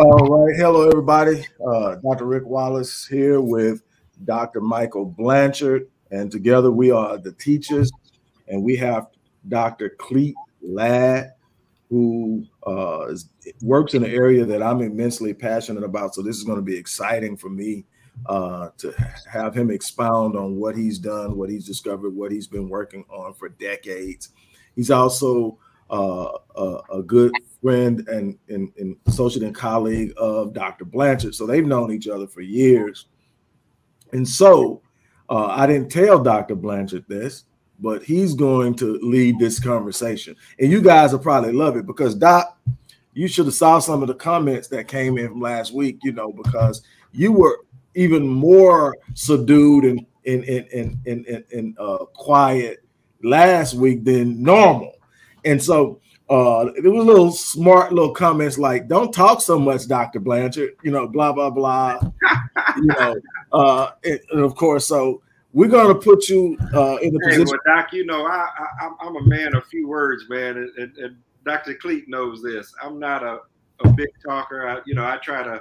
All right. Hello, everybody. Dr. Rick Wallace here with Dr. Michael Blanchard. And together we are the teachers. And we have Dr. Clete Ladd, who works in an area that I'm immensely passionate about. So this is going to be exciting for me to have him expound on what he's done, what he's discovered, what he's been working on for decades. He's also a good friend and associate and colleague of Dr. Blanchard. So they've known each other for years. And so I didn't tell Dr. Blanchard this, but he's going to lead this conversation. And you guys will probably love it because, Doc, you should have saw some of the comments that came in from last week, you know, because you were even more subdued and quiet last week than normal. And so it was little smart little comments like, don't talk so much, Dr. Blanchard, you know, blah, blah, blah, you know. And of course, so we're going to put you in the position. Well, Doc, you know, I'm a man of few words, man. And Dr. Clete knows this. I'm not a big talker. I try to,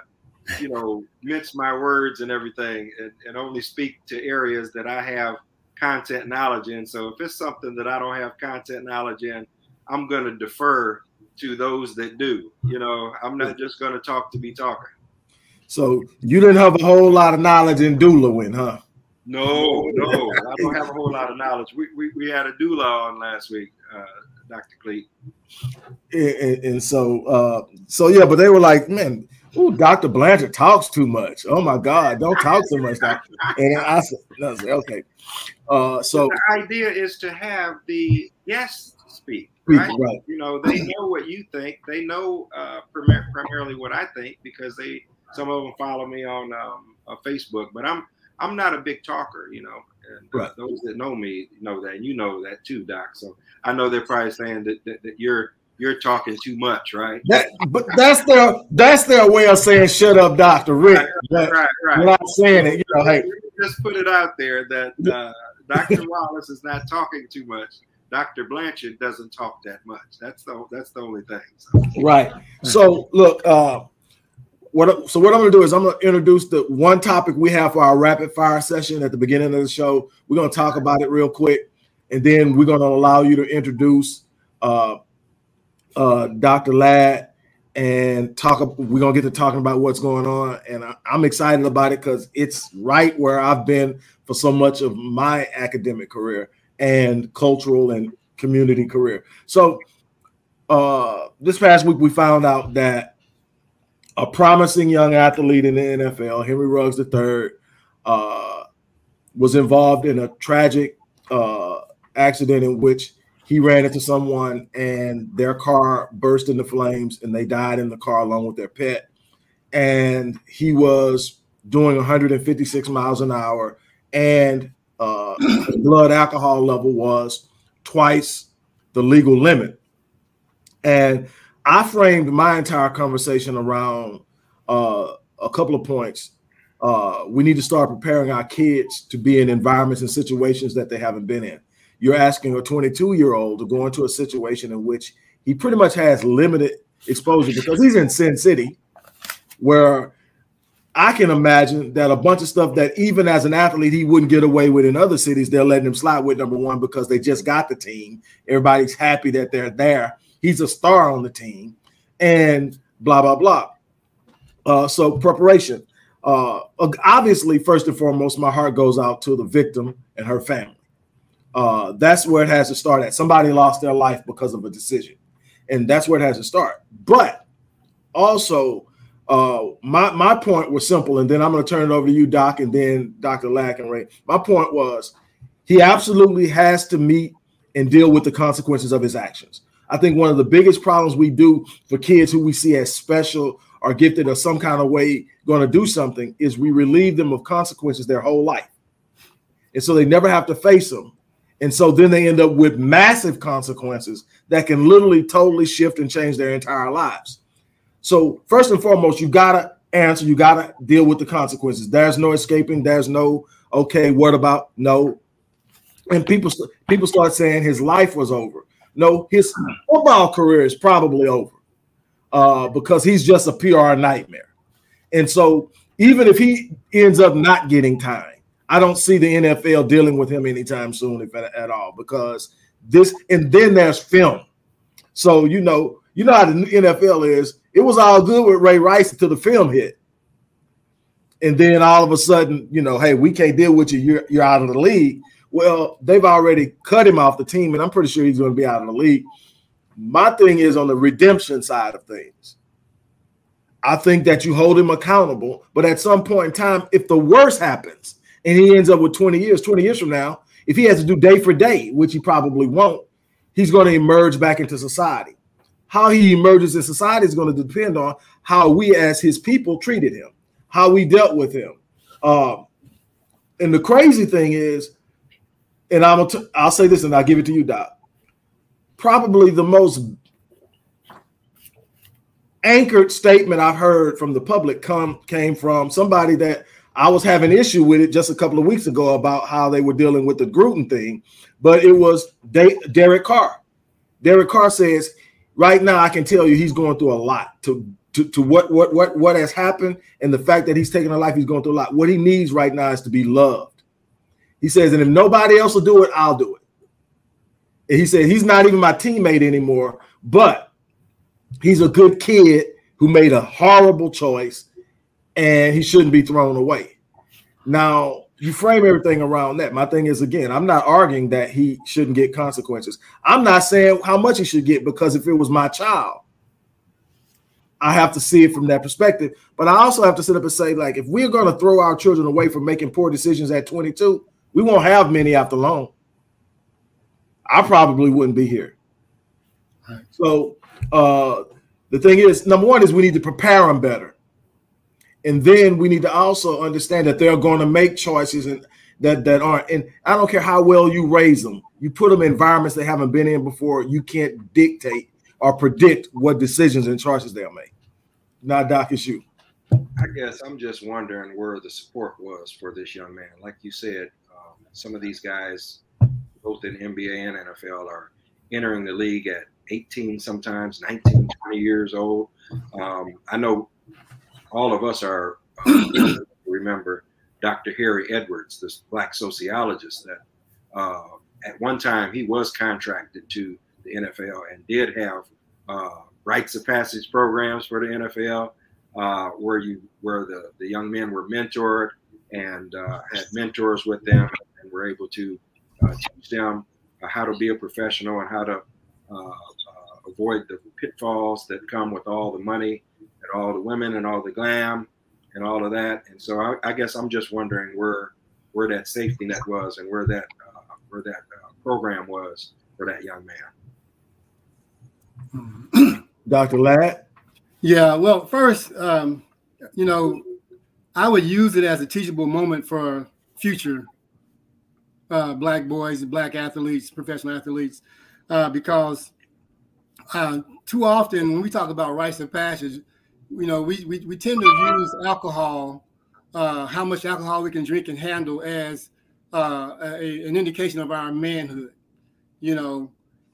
you know, mince my words and everything and only speak to areas that I have content knowledge in. So if it's something that I don't have content knowledge in, I'm going to defer to those that do. You know, I'm not just going to talk to be talking. So you didn't have a whole lot of knowledge in doulaing, huh? No, I don't have a whole lot of knowledge. We had a doula on last week, Dr. Clete. And so, yeah, but they were like, man, ooh, Dr. Blanchard talks too much. Oh, my God, don't talk so much, Dr. And I said, okay. So the idea is to have the guests speak, right? Right. You know, they know what you think. They know primarily what I think because some of them follow me on Facebook, but I'm not a big talker, you know, and right. Those that know me know that, and you know that too, Doc. So I know they're probably saying that you're talking too much, right? But that's their way of saying shut up, Dr. Rick. Right. Not saying it, you know. Hey, just put it out there that Dr. Wallace is not talking too much. Dr. Blanchard doesn't talk that much. That's the only thing. So. Right. So look. What I'm going to do is I'm going to introduce the one topic we have for our rapid fire session at the beginning of the show. We're going to talk about it real quick, and then we're going to allow you to introduce Dr. Ladd and talk. We're going to get to talking about what's going on, and I'm excited about it because it's right where I've been for so much of my academic career and cultural and community career. So this past week we found out that a promising young athlete in the NFL, Henry Ruggs III, was involved in a tragic accident in which he ran into someone and their car burst into flames and they died in the car along with their pet. And he was doing 156 miles an hour and his blood alcohol level was twice the legal limit. And I framed my entire conversation around a couple of points. We need to start preparing our kids to be in environments and situations that they haven't been in. You're asking a 22-year-old to go into a situation in which he pretty much has limited exposure because he's in Sin City, where I can imagine that a bunch of stuff that even as an athlete he wouldn't get away with in other cities, they're letting him slide with, number one, because they just got the team. Everybody's happy that they're there. He's a star on the team, and blah, blah, blah. So preparation. Obviously, first and foremost, my heart goes out to the victim and her family. That's where it has to start at. Somebody lost their life because of a decision, and that's where it has to start. But also, my point was simple, and then I'm going to turn it over to you, Doc, and then Dr. Ladd and Ray. My point was he absolutely has to meet and deal with the consequences of his actions. I think one of the biggest problems we do for kids who we see as special or gifted or some kind of way going to do something is we relieve them of consequences their whole life. And so they never have to face them. And so then they end up with massive consequences that can literally totally shift and change their entire lives. So first and foremost, you got to answer. You got to deal with the consequences. There's no escaping. There's no, okay, what about? No. And people start saying his life was over. No, his football career is probably over. because he's just a PR nightmare. And so even if he ends up not getting time, I don't see the NFL dealing with him anytime soon, if at all, because this, and then there's film. So, you know how the NFL is. It was all good with Ray Rice until the film hit. And then all of a sudden, hey, we can't deal with you. You're out of the league. Well, they've already cut him off the team, and I'm pretty sure he's going to be out of the league. My thing is on the redemption side of things. I think that you hold him accountable, but at some point in time, if the worst happens, and he ends up with 20 years from now, if he has to do day for day, which he probably won't, he's going to emerge back into society. How he emerges in society is going to depend on how we as his people treated him, how we dealt with him. And the crazy thing is, and I'll say this and I'll give it to you, Doc, probably the most anchored statement I've heard from the public came from somebody that I was having issue with it just a couple of weeks ago about how they were dealing with the Gruden thing, but it was Derek Carr. Derek Carr says, right now I can tell you he's going through a lot to what has happened and the fact that he's taking a life, he's going through a lot. What he needs right now is to be loved. He says, and if nobody else will do it, I'll do it. And he said, he's not even my teammate anymore, but he's a good kid who made a horrible choice, and he shouldn't be thrown away. Now, you frame everything around that. My thing is, again, I'm not arguing that he shouldn't get consequences. I'm not saying how much he should get, because if it was my child, I have to see it from that perspective. But I also have to sit up and say, like, if we're going to throw our children away for making poor decisions at 22, we won't have many after long. I probably wouldn't be here. Right. So the thing is, number one is we need to prepare them better. And then we need to also understand that they're going to make choices and that aren't. And I don't care how well you raise them. You put them in environments they haven't been in before. You can't dictate or predict what decisions and choices they'll make. Now, Doc, it's you. I guess I'm just wondering where the support was for this young man. Like you said, some of these guys, both in NBA and NFL, are entering the league at 18, sometimes 19, 20 years old. I know all of us are remember Dr. Harry Edwards, this black sociologist that at one time he was contracted to the NFL and did have rites of passage programs for the NFL where the young men were mentored and had mentors with them and were able to teach them how to be a professional and how to avoid the pitfalls that come with all the money, all the women and all the glam and all of that. And so I guess I'm just wondering where that safety net was and where that program was for that young man. Dr. Ladd? Yeah, well, first, I would use it as a teachable moment for future black boys and black athletes, professional athletes, because too often when we talk about rites of passage, we tend to use alcohol, how much alcohol we can drink and handle as an indication of our manhood,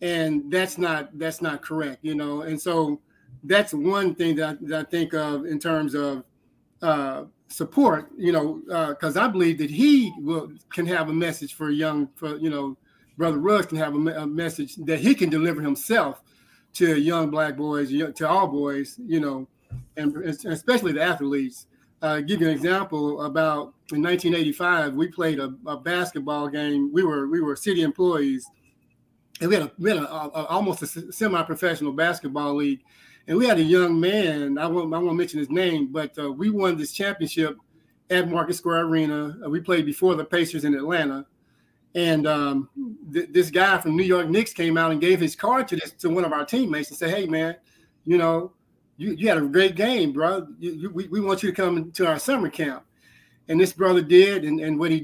and that's not correct, And so that's one thing that I think of in terms of support, because I believe that he can have a message for Brother Ruggs can have a message that he can deliver himself to young black boys, to all boys, and especially the athletes. Give you an example. About in 1985, we played a basketball game. We were city employees, and we had almost a semi-professional basketball league. And we had a young man. I won't mention his name, but we won this championship at Market Square Arena. We played before the Pacers in Atlanta, and this guy from New York Knicks came out and gave his card to one of our teammates and said, "Hey, man, You had a great game, bro. We want you to come to our summer camp." And this brother did. And what he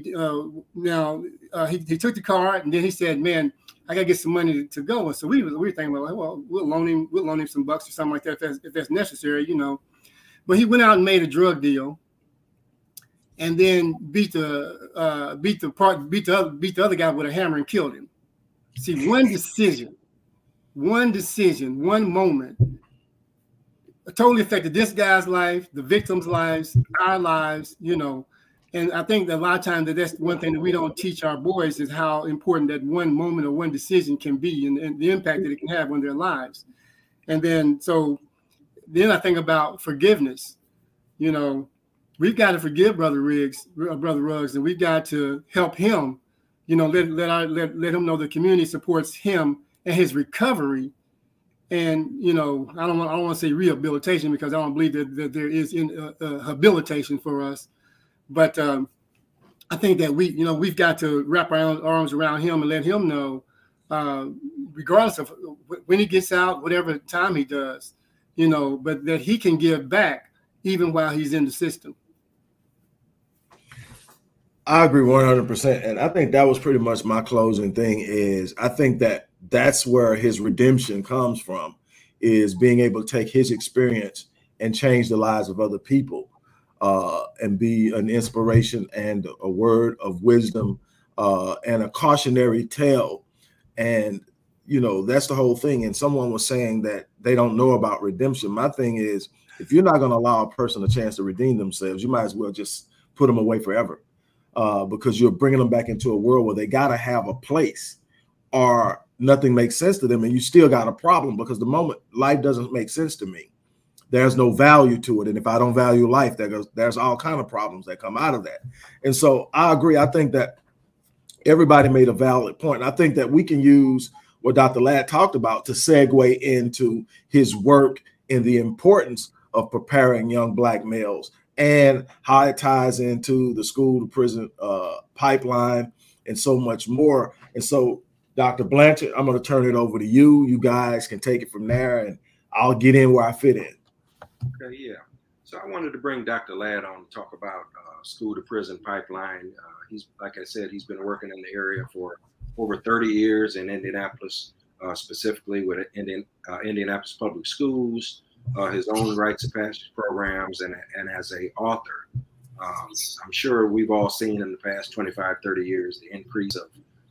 he took the card, and then he said, "Man, I gotta get some money to go." And so we were thinking, well, we'll loan him some bucks or something like that if that's necessary, But he went out and made a drug deal, and then beat the other guy with a hammer and killed him. See, one decision, one moment totally affected this guy's life, the victims' lives, our lives, you know. And I think that a lot of times that that's one thing that we don't teach our boys is how important that one moment or one decision can be and the impact that it can have on their lives. And then, so then I think about forgiveness. You know, we've got to forgive Brother Ruggs, and we've got to help him, you know, let him know the community supports him and his recovery. And, you know, I don't want to say rehabilitation because I don't believe that there is habilitation for us. But I think that we've got to wrap our arms around him and let him know, regardless of when he gets out, whatever time he does, you know, but that he can give back even while he's in the system. I agree 100%. And I think that was pretty much my closing thing is I think that that's where his redemption comes from, is being able to take his experience and change the lives of other people. And be an inspiration and a word of wisdom and a cautionary tale. And, you know, that's the whole thing. And someone was saying that they don't know about redemption. My thing is, if you're not going to allow a person a chance to redeem themselves, you might as well just put them away forever because you're bringing them back into a world where they got to have a place or nothing makes sense to them. And you still got a problem because the moment life doesn't make sense to me, there's no value to it. And if I don't value life, there's all kinds of problems that come out of that. And so I agree. I think that everybody made a valid point. And I think that we can use what Dr. Ladd talked about to segue into his work and the importance of preparing young Black males and how it ties into the school to prison pipeline and so much more. And so, Dr. Blanchard, I'm going to turn it over to you. You guys can take it from there and I'll get in where I fit in. Okay, yeah. So I wanted to bring Dr. Ladd on to talk about school to prison pipeline. He's, like I said, he's been working in the area for over 30 years in Indianapolis, specifically with Indianapolis Public Schools, his own rites of passage programs, and as a author. I'm sure we've all seen in the past 25, 30 years, the increase of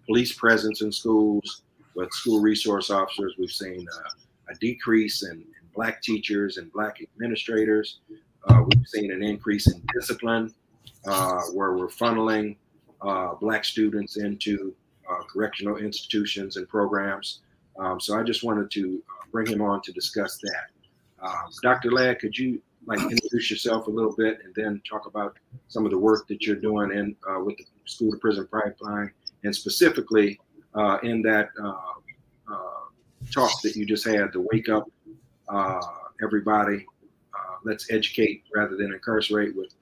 police presence in schools with school resource officers. We've seen a decrease in Black teachers and Black administrators. We've seen an increase in discipline where we're funneling Black students into correctional institutions and programs. So I just wanted to bring him on to discuss that. Dr. Ladd, could you introduce yourself a little bit and then talk about some of the work that you're doing in with the school to prison pipeline and specifically in that talk that you just had, the Wake Up Everybody, let's educate rather than incarcerate with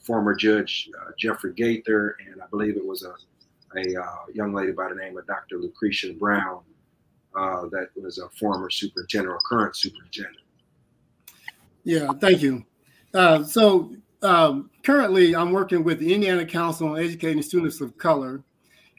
former Judge Jeffrey Gaither, and I believe it was a young lady by the name of Dr. Lucretia Brown that was a former superintendent or current superintendent. Yeah, thank you. So currently I'm working with the Indiana Council on Educating Students of Color,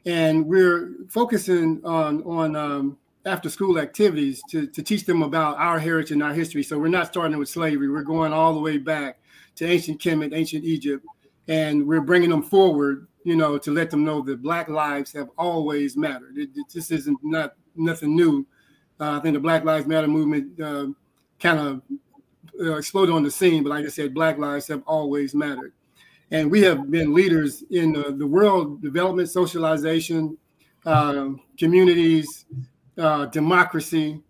and we're focusing on after-school activities to teach them about our heritage and our history. So we're not starting with slavery. We're going all the way back to ancient Kemet, ancient Egypt, and we're bringing them forward, you know, to let them know that Black lives have always mattered. This isn't nothing new. I think the Black Lives Matter movement kind of exploded on the scene, but like I said, Black lives have always mattered. And we have been leaders in the world development, socialization, communities, democracy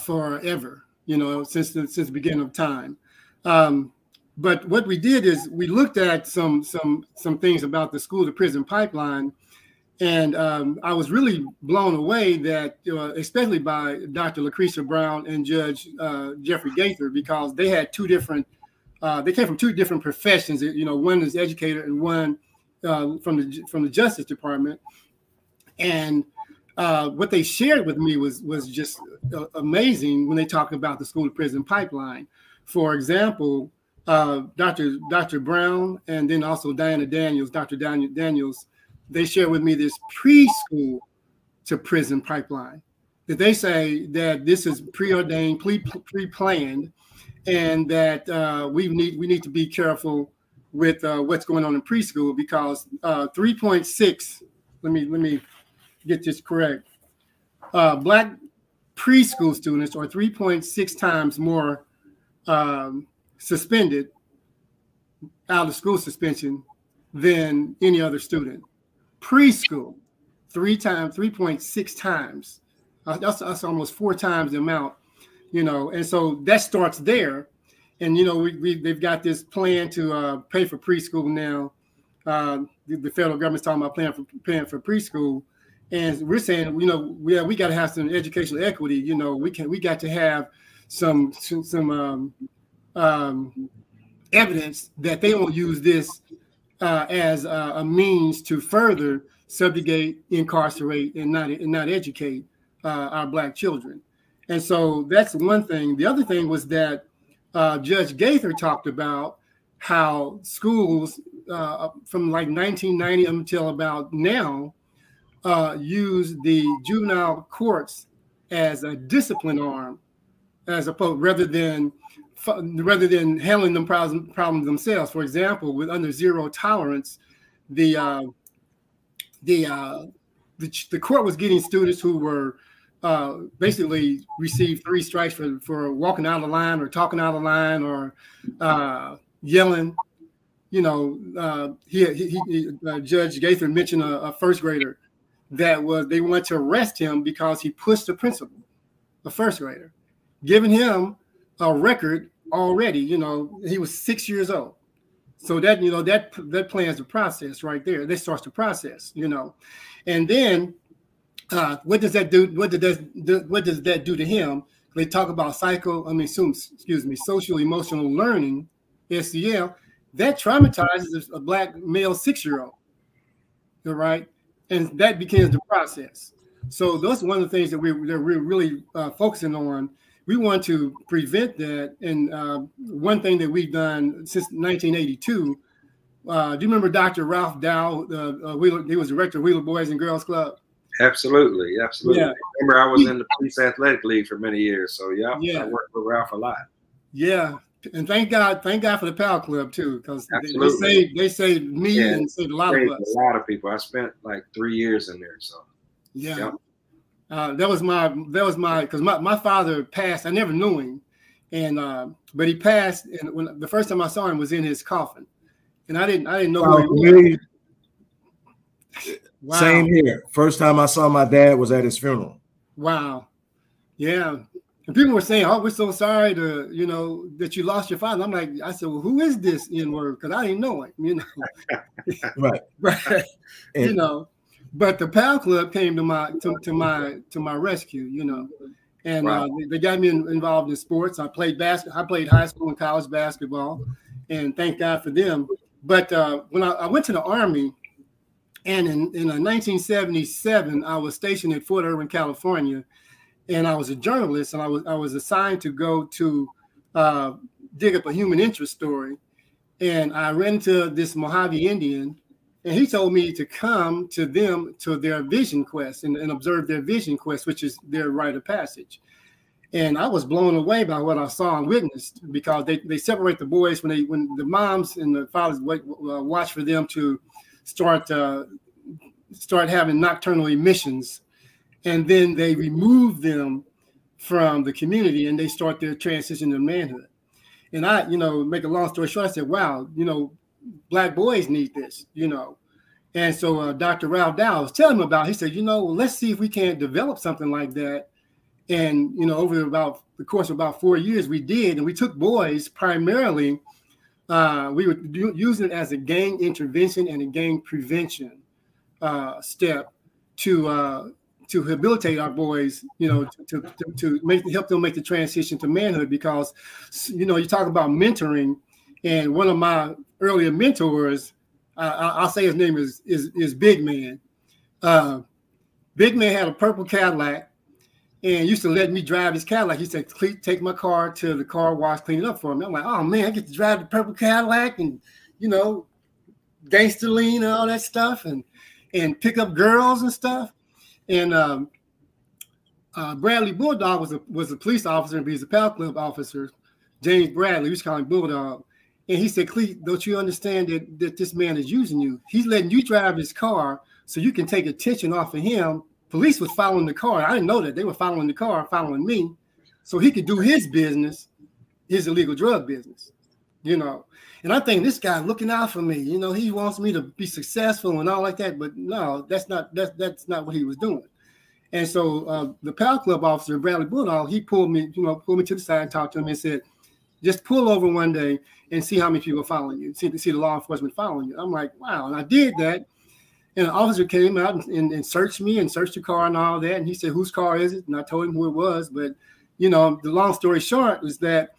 forever, you know, since the beginning of time. But what we did is we looked at some things about the school to prison pipeline, and I was really blown away that, especially by Dr. Lucretia Brown and Judge Jeffrey Gaither, because they had they came from two different professions. You know, one is educator and one from the Justice Department, and what they shared with me was just amazing when they talk about the school to prison pipeline. For example, Dr. Brown and then also Diana Daniels, Dr. Daniels, they shared with me this preschool to prison pipeline that they say that this is preordained, pre-planned, and that we need to be careful with what's going on in preschool because 3.6. Let me get this correct. Black preschool students are 3.6 times more suspended, out of school suspension, than any other student. Preschool, 3.6 times. That's almost 4 times the amount, you know. And so that starts there. And, you know, they've got this plan to pay for preschool now. The federal government's talking about paying for preschool. And we're saying, you know, we got to have some educational equity. You know, we got to have some evidence that they won't use this as a means to further subjugate, incarcerate, and not educate our Black children. And so that's one thing. The other thing was that Judge Gaither talked about how schools from like 1990 until about now use the juvenile courts as a discipline arm, as opposed rather than handling them problems themselves. For example, with under zero tolerance, the court was getting students who were basically received 3 strikes for walking out of line or talking out of line or yelling. You know, Judge Gaither mentioned a first grader that they wanted to arrest him because he pushed the principal, a first grader, giving him a record already. You know, he was 6 years old. So that, you know, that plans the process right there. That starts the process, you know. And then what does that do? What does that do to him? They talk about social emotional learning, SEL. That traumatizes a Black male 6-year-old, all right? And that begins the process. So those are one of the things that we're really focusing on. We want to prevent that. And one thing that we've done since 1982, do you remember Dr. Ralph Dow? He was director of Wheeler Boys and Girls Club. Absolutely, absolutely. Yeah. Remember, I was in the Police Athletic League for many years, so yeah, I worked with Ralph a lot. Yeah. And thank God for the Power Club too, because they saved me and saved a lot of us. A lot of people. I spent like 3 years in there. So yeah, yep. That was my because my father passed. I never knew him, and but he passed. And when the first time I saw him was in his coffin, and I didn't know where he was. Wow. Same here. First time I saw my dad was at his funeral. Wow. Yeah. And people were saying, "Oh, we're so sorry to, you know, that you lost your father." I'm like, I said, "Well, who is this N-word?" Because I didn't know him, you know. Right. Right. You know, but the Power Club came to my rescue, you know, and wow. They got me involved in sports. I played high school and college basketball, and thank God for them. But when I went to the Army, and in 1977, I was stationed at Fort Irwin, California. And I was a journalist, and I was assigned to go to dig up a human interest story. And I ran into this Mojave Indian, and he told me to come to them, to their vision quest, and observe their vision quest, which is their rite of passage. And I was blown away by what I saw and witnessed, because they separate the boys when the moms and the fathers watch for them to start having nocturnal emissions. And then they remove them from the community, and they start their transition to manhood. And I, you know, make a long story short, I said, "Wow, you know, Black boys need this, you know." And so Dr. Ralph Dow was telling him about it. He said, "You know, well, let's see if we can't develop something like that." And you know, over about the course of about 4 years, we did, and we took boys primarily. We were using it as a gang intervention and a gang prevention step to habilitate our boys, you know, to help them make the transition to manhood, because, you know, you talk about mentoring, and one of my earlier mentors, I'll say his name is Big Man. Big Man had a purple Cadillac and used to let me drive his Cadillac. He said, "Clete, take my car to the car wash, clean it up for me." I'm like, "Oh man, I get to drive the purple Cadillac and, you know, gangster lean and all that stuff and pick up girls and stuff." And Bradley Bulldog was a police officer, and he's a Power Club officer, James Bradley. We used to call him Bulldog. And he said, "Clete, don't you understand that this man is using you? He's letting you drive his car so you can take attention off of him." Police was following the car. I didn't know that. They were following the car, following me, so he could do his business his illegal drug business, you know. And I think this guy looking out for me, you know, he wants me to be successful and all like that. But no, that's not what he was doing. And so the Pal Club officer, Bradley Bulldog, he pulled me to the side and talked to him and said, just pull over one day and see how many people are following you, see the law enforcement following you. I'm like, wow. And I did that. And an officer came out and searched me and searched the car and all that. And he said, whose car is it? And I told him who it was. But, you know, the long story short was that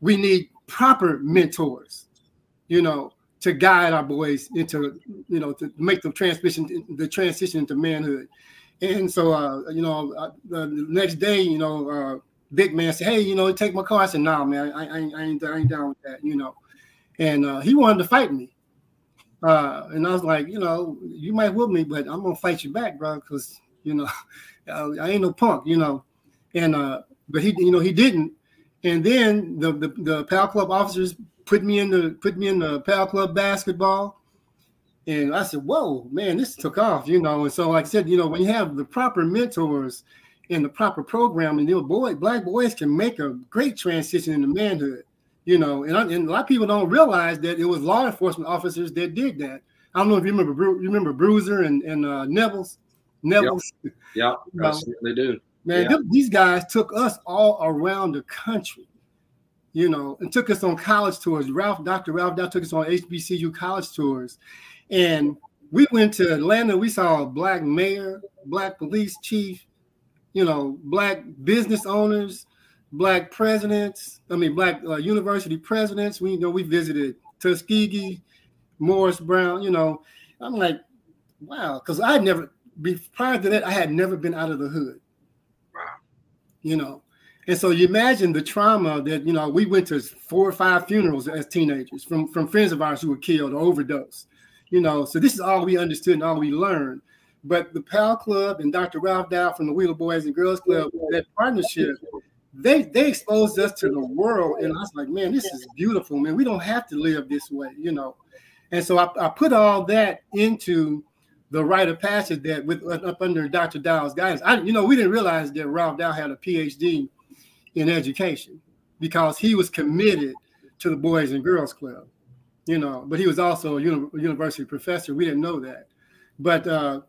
we need proper mentors, you know, to guide our boys into, you know, to make the transition into manhood. And so, you know, the next day, you know, big man said, hey, you know, take my car. I said, no, man, I ain't down with that, you know. And he wanted to fight me. And I was like, you know, you might whoop me, but I'm going to fight you back, bro, because, you know, I ain't no punk, you know. And but he, you know, he didn't. And then the Pal Club officers put me in the Pal Club basketball. And I said, whoa, man, this took off, you know. And so, like I said, you know, when you have the proper mentors and the proper programming, you know, black boys can make a great transition into manhood, you know. And a lot of people don't realize that it was law enforcement officers that did that. I don't know if you remember Bruiser and Nevels. Nevels. Yeah, yeah. You know, they do. Man, yeah. These guys took us all around the country, you know, and took us on college tours. Dr. Ralph Dow took us on HBCU college tours. And we went to Atlanta. We saw a black mayor, black police chief, you know, black business owners, black presidents. I mean, black university presidents. We, you know, we visited Tuskegee, Morris Brown. You know, I'm like, wow, because I had never been out of the hood. Wow. You know, and so you imagine the trauma that, you know, we went to 4 or 5 funerals as teenagers from friends of ours who were killed or overdosed. You know, so this is all we understood and all we learned. But the Pal Club and Dr. Ralph Dow from the Wheeler Boys and Girls Club, that partnership, they exposed us to the world. And I was like, man, this is beautiful, man. We don't have to live this way, you know. And so I put all that into the rite of passage that up under Dr. Dow's guidance. You know, we didn't realize that Ralph Dow had a PhD in education because he was committed to the Boys and Girls Club. You know, but he was also a university professor. We didn't know that. But,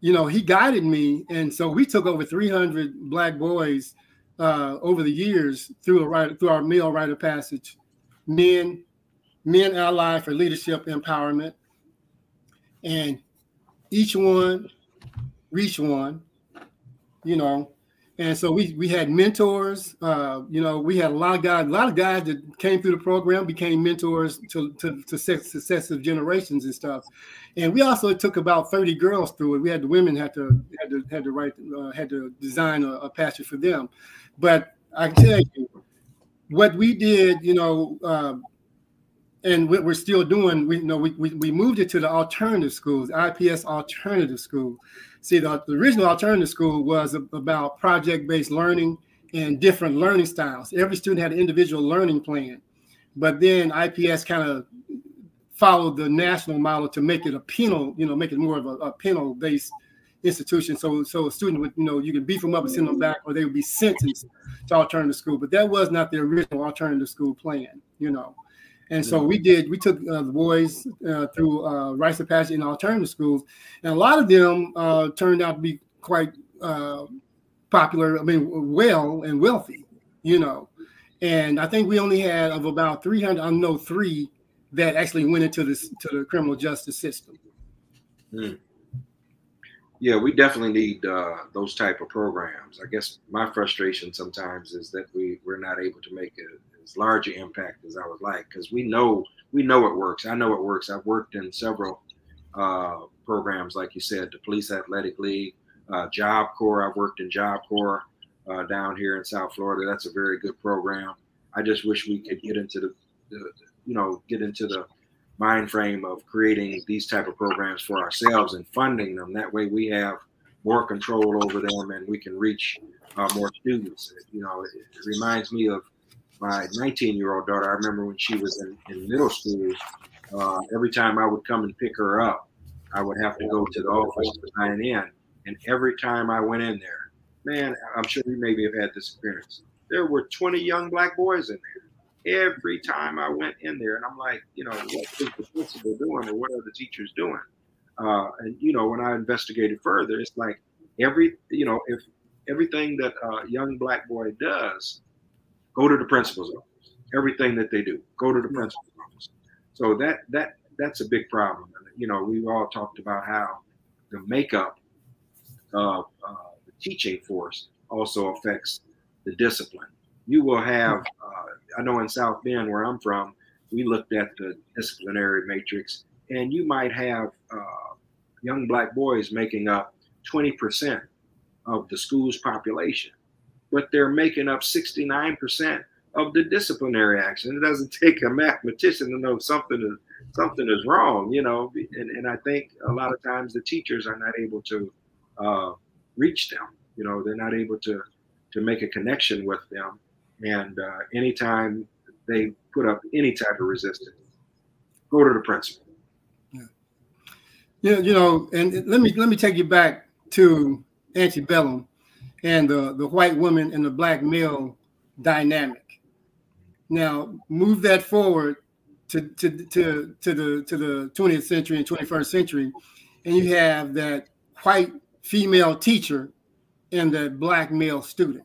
you know, he guided me. And so we took over 300 black boys over the years through our male rite of passage, men allied for leadership empowerment. And each one, reach one, you know. And so we had mentors, you know, we had a lot of guys that came through the program, became mentors to successive generations and stuff. And we also took about 30 girls through it. We had the women had to design a passage for them. But I can tell you what we did, you know, and what we're still doing, we moved it to the alternative schools, IPS alternative school. See, the original alternative school was about project-based learning and different learning styles. Every student had an individual learning plan, but then IPS kind of followed the national model to make it a penal, you know, make it more of a penal-based institution. So a student would, you know, you could beef them up and send them back, or they would be sentenced to alternative school. But that was not the original alternative school plan, you know. And so we took the boys through rites of passage in alternative schools. And a lot of them turned out to be quite popular, I mean, well and wealthy, you know. And I think we only had of about 300, I know 3 that actually went into to the criminal justice system. Mm. Yeah, we definitely need those type of programs. I guess my frustration sometimes is that we're not able to make as large an impact as I would like, because we know it works. I know it works. I've worked in several programs, like you said, the Police Athletic League, Job Corps. I've worked in Job Corps down here in South Florida. That's a very good program. I just wish we could get into the mind frame of creating these type of programs for ourselves and funding them. That way we have more control over them and we can reach more students. You know, it reminds me of my 19-year-old daughter. I remember when she was in middle school, every time I would come and pick her up, I would have to go to the office to sign in. And every time I went in there, man, I'm sure you maybe have had this experience, there were 20 young black boys in there. every time I went in there. And I'm like, you know, what is the principal doing, or what are the teachers doing? And, you know, when I investigated further, it's like if everything that a young black boy does, go to the principal's office. Everything that they do, go to the principal's office. So that's a big problem. And, you know, we've all talked about how the makeup of the teaching force also affects the discipline. You will have, I know in South Bend where I'm from, we looked at the disciplinary matrix, and you might have young black boys making up 20% of the school's population, but they're making up 69% of the disciplinary action. It doesn't take a mathematician to know something is wrong, you know, and I think a lot of times the teachers are not able to reach them. You know, they're not able to make a connection with them. And anytime they put up any type of resistance, go to the principal. Yeah, you know, and let me take you back to antebellum and the white woman and the black male dynamic. Now move that forward to the 20th century and 21st century, and you have that white female teacher and that black male student.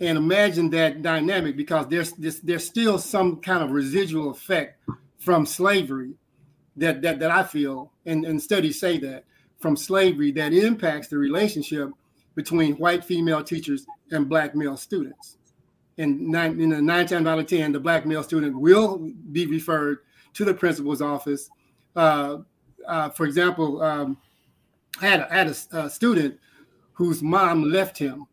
And imagine that dynamic, because there's still some kind of residual effect from slavery that I feel, and studies say that, from slavery that impacts the relationship between white female teachers and black male students. And nine times out of 10, the black male student will be referred to the principal's office. For example, I had a student whose mom left him.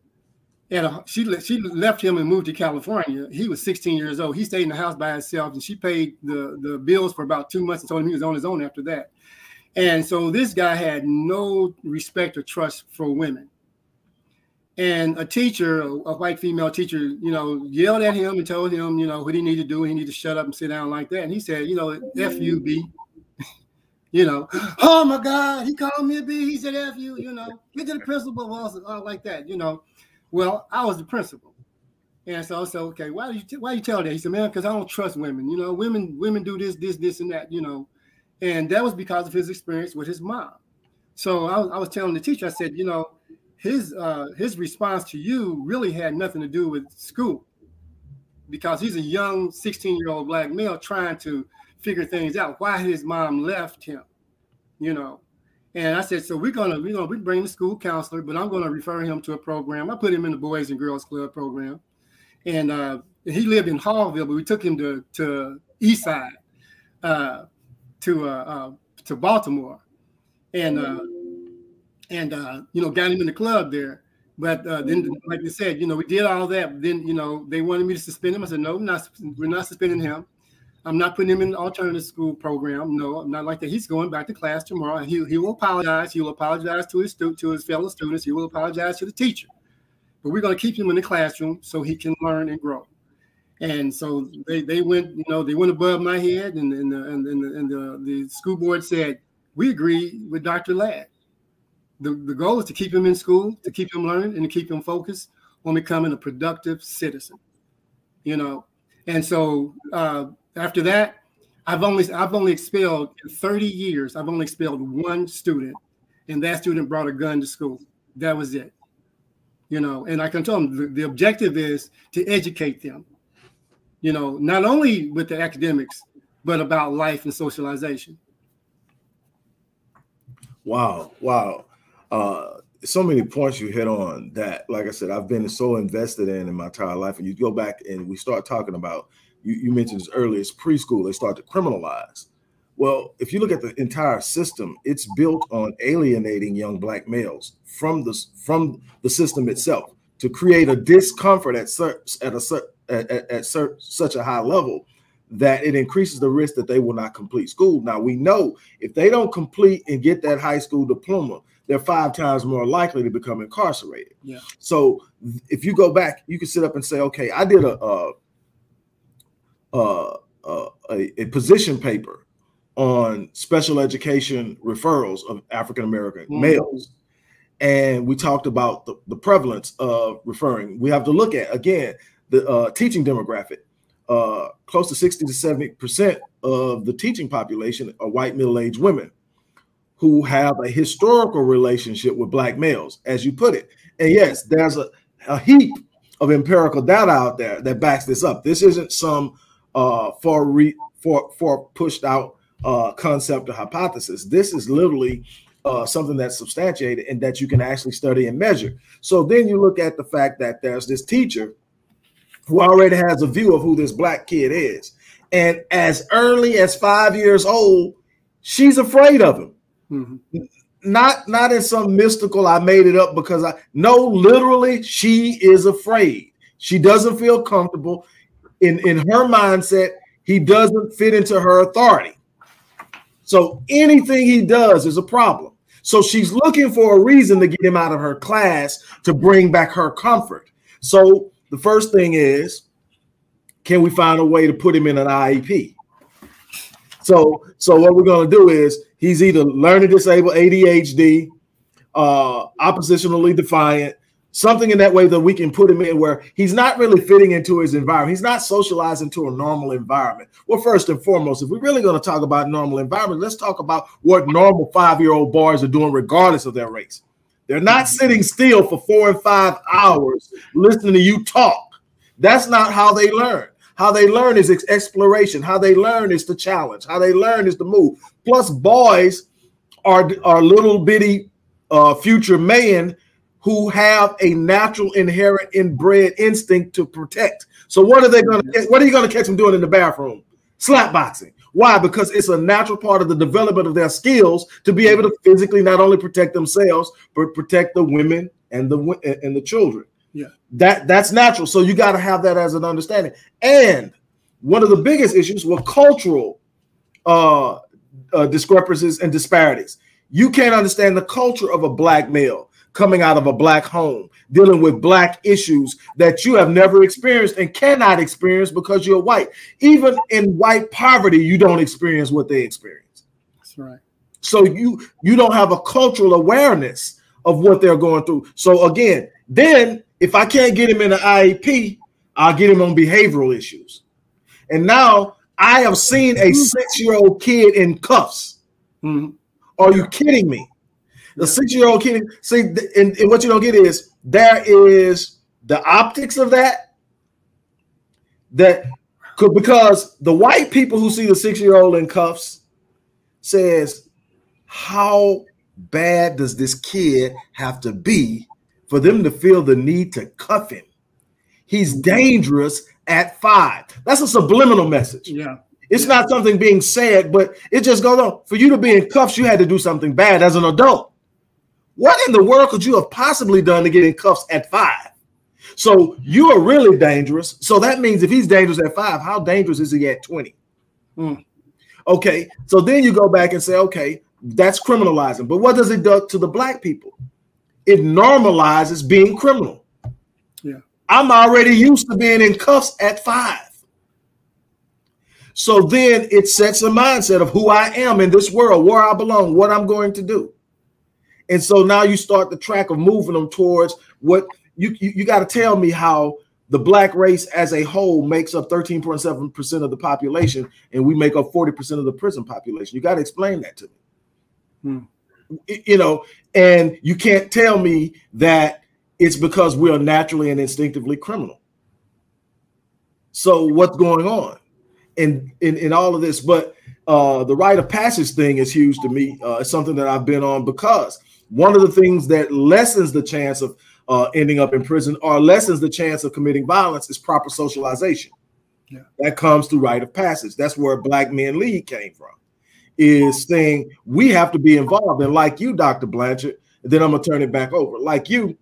She left him and moved to California. He was 16 years old. He stayed in the house by himself, and she paid the bills for about 2 months and told him he was on his own after that. And so this guy had no respect or trust for women. And a teacher, a white female teacher, you know, yelled at him and told him, you know, what he needed to do. He needed to shut up and sit down like that. And he said, you know, F you, B. You know, oh my God, he called me a B. He said F you, you know, get to the principal office, all like that, you know. Well, I was the principal. And so I said, okay, why you tell that? He said, man, because I don't trust women. You know, women do this, and that, you know. And that was because of his experience with his mom. So I was telling the teacher, I said, you know, his response to you really had nothing to do with school, because he's a young 16-year-old black male trying to figure things out, why his mom left him, you know. And I said, so we're gonna bring the school counselor, but I'm gonna refer him to a program. I put him in the Boys and Girls Club program, and he lived in Hallville, but we took him to Eastside, to Baltimore, and you know, got him in the club there. But then, like they said, you know, we did all that. Then, you know, they wanted me to suspend him. I said, no, we're not suspending him. I'm not putting him in an alternative school program. No, I'm not like that. He's going back to class tomorrow. And he will apologize. He will apologize to his fellow students. He will apologize to the teacher. But we're going to keep him in the classroom so he can learn and grow. And so they went above my head, and the school board said, we agree with Dr. Ladd. The goal is to keep him in school, to keep him learning, and to keep him focused on becoming a productive citizen. You know, and so. After that, I've only expelled in 30 years. I've only expelled one student, and that student brought a gun to school. That was it, you know. And I can tell them the objective is to educate them, you know, not only with the academics, but about life and socialization. Wow. So many points you hit on that. Like I said, I've been so invested in my entire life, and you go back and we start talking about. You mentioned this earlier, it's preschool. They start to criminalize. Well, if you look at the entire system, it's built on alienating young black males from the system itself to create a discomfort at such a high level that it increases the risk that they will not complete school. Now, we know if they don't complete and get that high school diploma, they're 5 times more likely to become incarcerated. Yeah. So if you go back, you can sit up and say, okay, I did a position paper on special education referrals of African-American males. And we talked about the prevalence of referring. We have to look at, again, the teaching demographic. close to 60 to 70% of the teaching population are white middle-aged women who have a historical relationship with black males, as you put it. And yes, there's a heap of empirical data out there that backs this up. This isn't some far pushed out concept or hypothesis. This is literally something that's substantiated and that you can actually study and measure. So then you look at the fact that there's this teacher who already has a view of who this black kid is. And as early as 5 years old, she's afraid of him. Mm-hmm. Not in some mystical, I made it up because literally she is afraid. She doesn't feel comfortable. In her mindset, he doesn't fit into her authority. So anything he does is a problem. So she's looking for a reason to get him out of her class to bring back her comfort. So the first thing is, can we find a way to put him in an IEP? So what we're going to do is he's either learning disabled, ADHD, oppositionally defiant, something in that way that we can put him in where he's not really fitting into his environment. He's not socializing to a normal environment. Well, first and foremost, if we're really going to talk about normal environment, let's talk about what normal five-year-old boys are doing regardless of their race. They're not sitting still for 4 and 5 hours listening to you talk. That's not how they learn. How they learn is exploration. How they learn is to challenge. How they learn is to move. Plus, boys are little bitty future men who have a natural, inherent, inbred instinct to protect. So, what are you going to catch them doing in the bathroom? Slap boxing. Why? Because it's a natural part of the development of their skills to be able to physically not only protect themselves but protect the women and the children. Yeah, that's natural. So you got to have that as an understanding. And one of the biggest issues were cultural discrepancies and disparities. You can't understand the culture of a black male coming out of a black home, dealing with black issues that you have never experienced and cannot experience because you're white. Even in white poverty, you don't experience what they experience. That's right. So you don't have a cultural awareness of what they're going through. So again, then if I can't get him in an IEP, I'll get him on behavioral issues. And now I have seen a 6-year-old kid in cuffs. Mm-hmm. Are you kidding me? The 6-year-old kid, see, and what you don't get is there is the optics of that could, because the white people who see the 6-year-old in cuffs says, how bad does this kid have to be for them to feel the need to cuff him? He's dangerous at 5. That's a subliminal message. Yeah, it's not something being said, but it just goes on. For you to be in cuffs, you had to do something bad as an adult. What in the world could you have possibly done to get in cuffs at 5? So you are really dangerous. So that means if he's dangerous at 5, how dangerous is he at 20? Okay, so then you go back and say, okay, that's criminalizing. But what does it do to the black people? It normalizes being criminal. Yeah, I'm already used to being in cuffs at 5. So then it sets a mindset of who I am in this world, where I belong, what I'm going to do. And so now you start the track of moving them towards what you got to tell me how the black race as a whole makes up 13.7% of the population, and we make up 40% of the prison population. You got to explain that to me. You know, and you can't tell me that it's because we are naturally and instinctively criminal. So what's going on in all of this? But the rite of passage thing is huge to me. It's something that I've been on, because one of the things that lessens the chance of ending up in prison or lessens the chance of committing violence is proper socialization. Yeah. That comes through rite of passage. That's where Black Men Lead came from. Is saying we have to be involved. And like you, Dr. Blanchard, and then I'm going to turn it back over. Like you,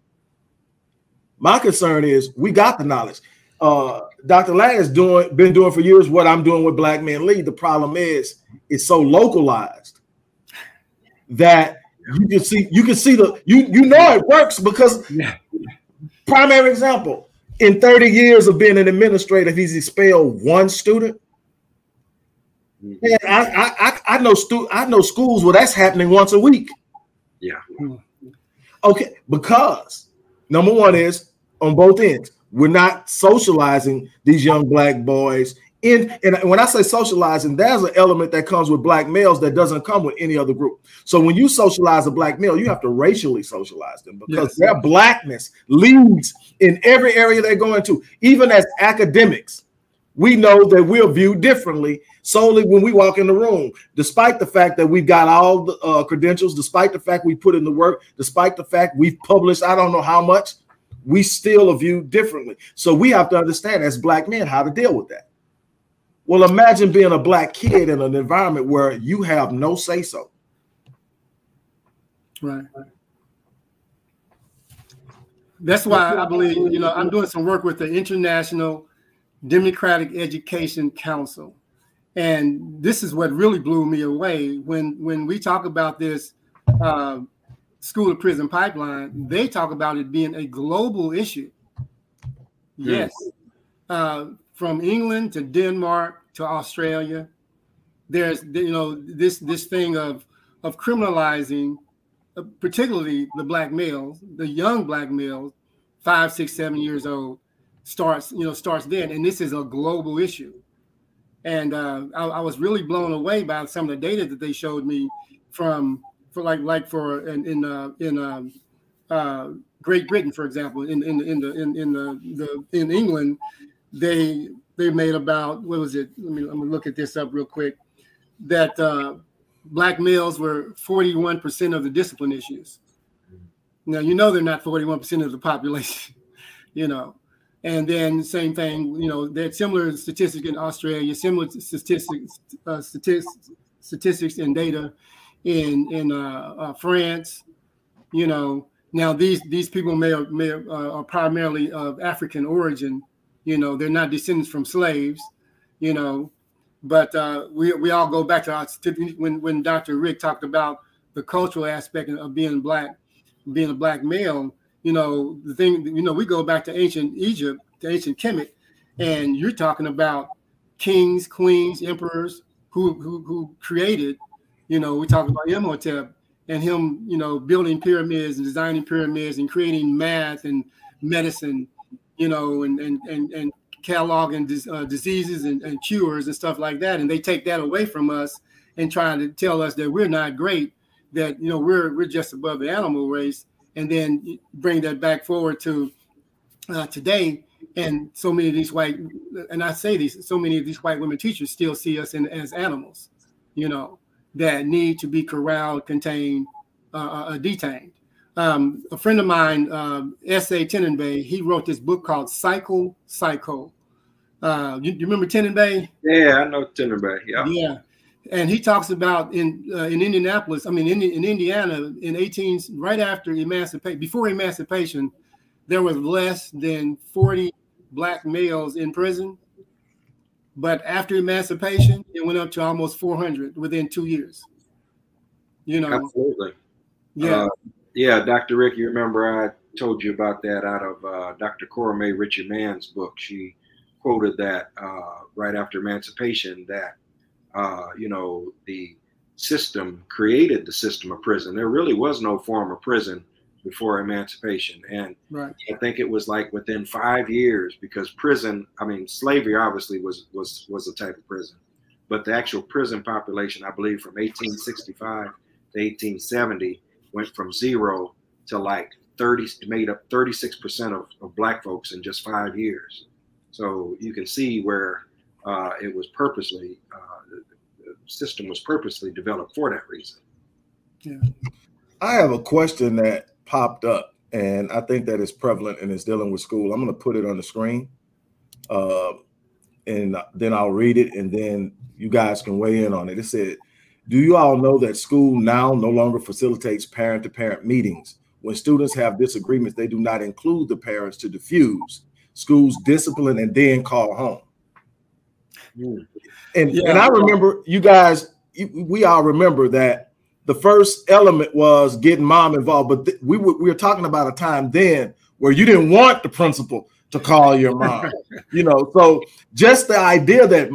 my concern is we got the knowledge. Dr. Ladd has been doing for years what I'm doing with Black Men Lead. The problem is it's so localized that you can see it works, because primary example, in 30 years of being an administrator, he's expelled one student. Man, I know schools where that's happening once a week. Yeah. Okay, because number one is on both ends, we're not socializing these young black boys And when I say socializing, there's an element that comes with black males that doesn't come with any other group. So when you socialize a black male, you have to racially socialize them because their blackness leads in every area they go into. Even as academics, we know that we're viewed differently solely when we walk in the room, despite the fact that we've got all the credentials, despite the fact we put in the work, despite the fact we've published I don't know how much, we still are viewed differently. So we have to understand as black men how to deal with that. Well, imagine being a black kid in an environment where you have no say-so. Right. That's why I believe, you know, I'm doing some work with the International Democratic Education Council. And this is what really blew me away. When we talk about this school to prison pipeline, they talk about it being a global issue. Yes. From England to Denmark to Australia, there's, you know, this thing of criminalizing, particularly the black males, the young black males, 5, 6, 7 years old, starts then. And this is a global issue. And I was really blown away by some of the data that they showed me for Great Britain, for example, in England. They made about, what was it? I'm gonna look at this up real quick. That black males were 41% of the discipline issues. Now you know they're not 41% of the population, you know. And then same thing, you know, they had similar statistics in Australia, similar statistics and data in France, you know. Now these people may are primarily of African origin. You know, they're not descendants from slaves, you know, but we all go back to when Dr. Rick talked about the cultural aspect of being black, being a black male. You know, the thing, you know, we go back to ancient Egypt, to ancient Kemet, and you're talking about kings, queens, emperors who created, you know, we talk about Imhotep and him, you know, building pyramids and designing pyramids and creating math and medicine, you know, and cataloging diseases and cures and stuff like that. And they take that away from us and trying to tell us that we're not great, that, you know, we're just above the animal race, and then bring that back forward to today. And so many of these white women teachers still see us as animals, you know, that need to be corralled, contained, detained. A friend of mine, S.A. Tenenbaugh, he wrote this book called Psycho. You remember Tenenbaugh? Yeah, I know Tenenbaugh. Yeah. Yeah, and he talks about in Indianapolis. I mean, in Indiana, before emancipation, there was less than 40 black males in prison, but after emancipation, it went up to almost 400 within 2 years. You know. Absolutely. Yeah. Yeah, Dr. Rick, you remember I told you about that out of Dr. Cora Mae Richard Mann's book. She quoted that right after emancipation that, you know, the system created the system of prison. There really was no form of prison before emancipation. And right. I think it was like within 5 years, because slavery obviously was a type of prison. But the actual prison population, I believe, from 1865 to 1870, went from zero to like 30, made up 36% of black folks in just 5 years. So you can see where it was purposely, the system was purposely developed for that reason. Yeah. I have a question that popped up, and I think that is prevalent and is dealing with school. I'm going to put it on the screen, and then I'll read it, and then you guys can weigh in on it. It said, do you all know that school now no longer facilitates parent-to-parent meetings? When students have disagreements, they do not include the parents to diffuse. Schools discipline and then call home. Mm. And I remember, you guys, we all remember that the first element was getting mom involved, but we were talking about a time then where you didn't want the principal to call your mom. You know, so just the idea that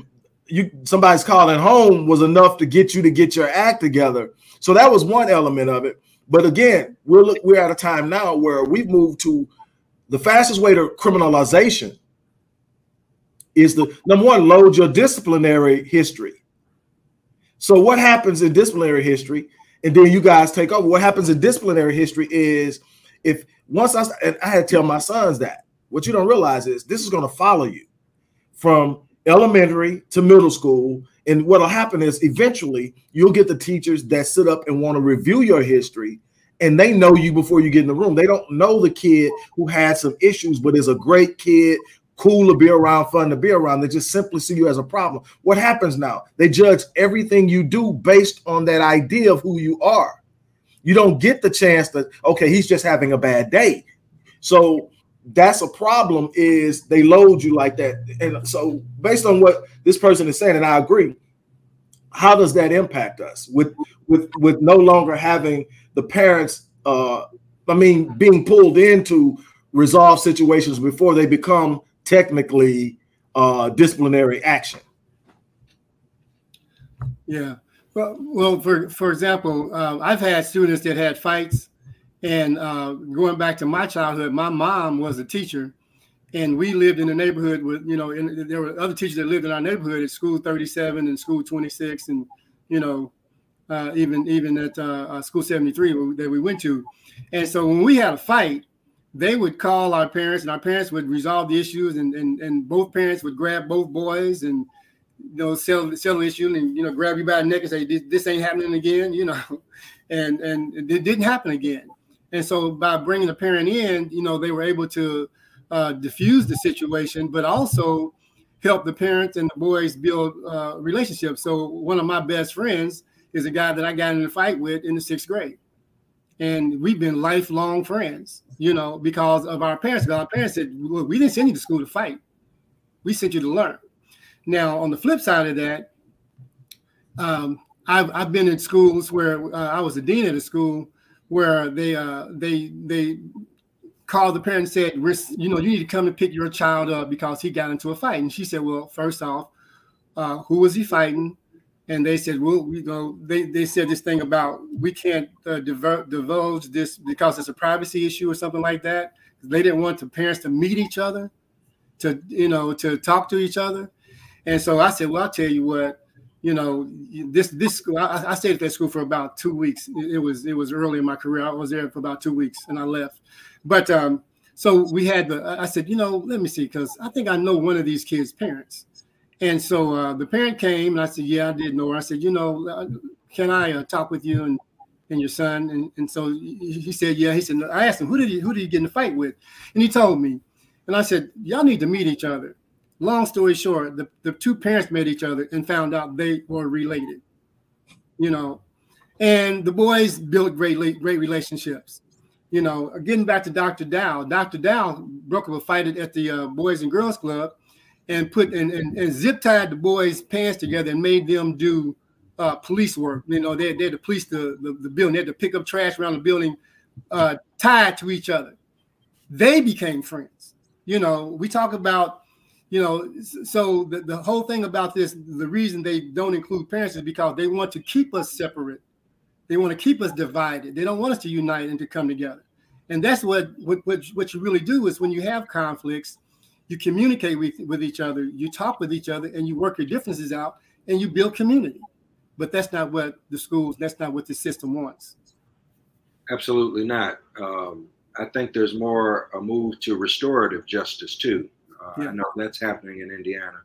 somebody's calling home was enough to get your act together. So that was one element of it. But again, we're at a time now where we've moved to the fastest way to criminalization is the number one, load your disciplinary history. So what happens in disciplinary history, and then you guys take over. What happens in disciplinary history is, if once I had to tell my sons that, what you don't realize is this is going to follow you from elementary to middle school. And what'll happen is eventually you'll get the teachers that sit up and want to review your history, and they know you before you get in the room. They don't know the kid who had some issues but is a great kid, cool to be around, fun to be around. They just simply see you as a problem. What happens now? They judge everything you do based on that idea of who you are. You don't get the chance that, okay, he's just having a bad day. So that's a problem, is they load you like that. And so based on what this person is saying, and I agree, how does that impact us with no longer having the parents, being pulled into resolve situations before they become technically disciplinary action? Yeah. Well, for example, I've had students that had fights, and going back to my childhood, my mom was a teacher, and we lived in the neighborhood with, and there were other teachers that lived in our neighborhood at School 37 and School 26, and even at School 73 that we went to. And so when we had a fight, they would call our parents, and our parents would resolve the issues, and both parents would grab both boys and sell the issue, and grab you by the neck and say, this ain't happening again, and it didn't happen again. And so by bringing the parent in, they were able to diffuse the situation, but also help the parents and the boys build relationships. So one of my best friends is a guy that I got in a fight with in the 6th grade, and we've been lifelong friends, because of our parents. Our parents said, look, we didn't send you to school to fight. We sent you to learn. Now, on the flip side of that, I've been in schools where I was a dean at a school where they called the parent and said, you need to come and pick your child up because he got into a fight. And she said, well, first off, who was he fighting? And they said, well, they said this thing about, we can't divulge this because it's a privacy issue or something like that. They didn't want the parents to meet each other, to talk to each other. And so I said, well, I'll tell you what, this school, I stayed at that school for about 2 weeks. It was early in my career. I was there for about 2 weeks and I left. But so we had I said, let me see, because I think I know one of these kids' parents. And so the parent came and I said, yeah, I did know her. I said, can I talk with you and your son? And so he said, yeah. He said, no. I asked him, who did he get in the fight with? And he told me. And I said, y'all need to meet each other. Long story short, the two parents met each other and found out they were related, and the boys built great relationships. Getting back to Dr. Dow, Dr. Dow broke up a fight at the Boys and Girls Club and put and zip tied the boys' pants together and made them do police work. They had to police the building. They had to pick up trash around the building, tied to each other. They became friends. We talk about, so the whole thing about this, the reason they don't include parents is because they want to keep us separate. They want to keep us divided. They don't want us to unite and to come together. And that's what you really do is when you have conflicts, you communicate with each other, you talk with each other, and you work your differences out, and you build community. But that's not what the schools, that's not what the system wants. Absolutely not. I think there's more a move to restorative justice, too. Yeah. I know that's happening in Indiana,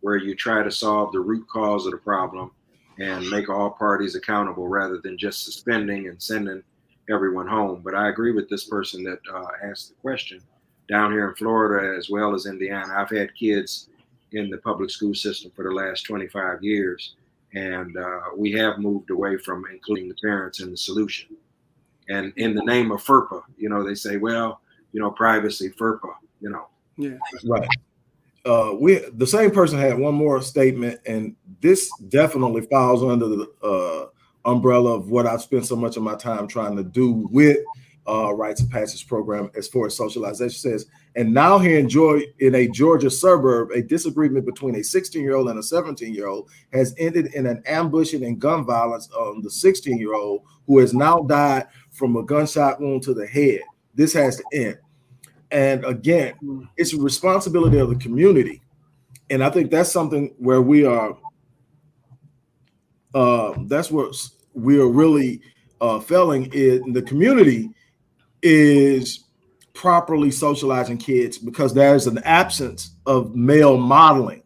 where you try to solve the root cause of the problem and make all parties accountable rather than just suspending and sending everyone home. But I agree with this person that asked the question. Down here in Florida as well as Indiana, I've had kids in the public school system for the last 25 years, and we have moved away from including the parents in the solution. And in the name of FERPA, they say, well, privacy, FERPA, Yeah. Right. The same person had one more statement, and this definitely falls under the umbrella of what I've spent so much of my time trying to do with Rites of Passage program as far as socialization says. And now here in a Georgia suburb, a disagreement between a 16-year-old and a 17-year-old has ended in an ambushing and gun violence on the 16-year-old, who has now died from a gunshot wound to the head. This has to end. And again, it's a responsibility of the community And I think that's something where we are, that's where we are really failing in the community, is properly socializing kids, because there's an absence of male modeling.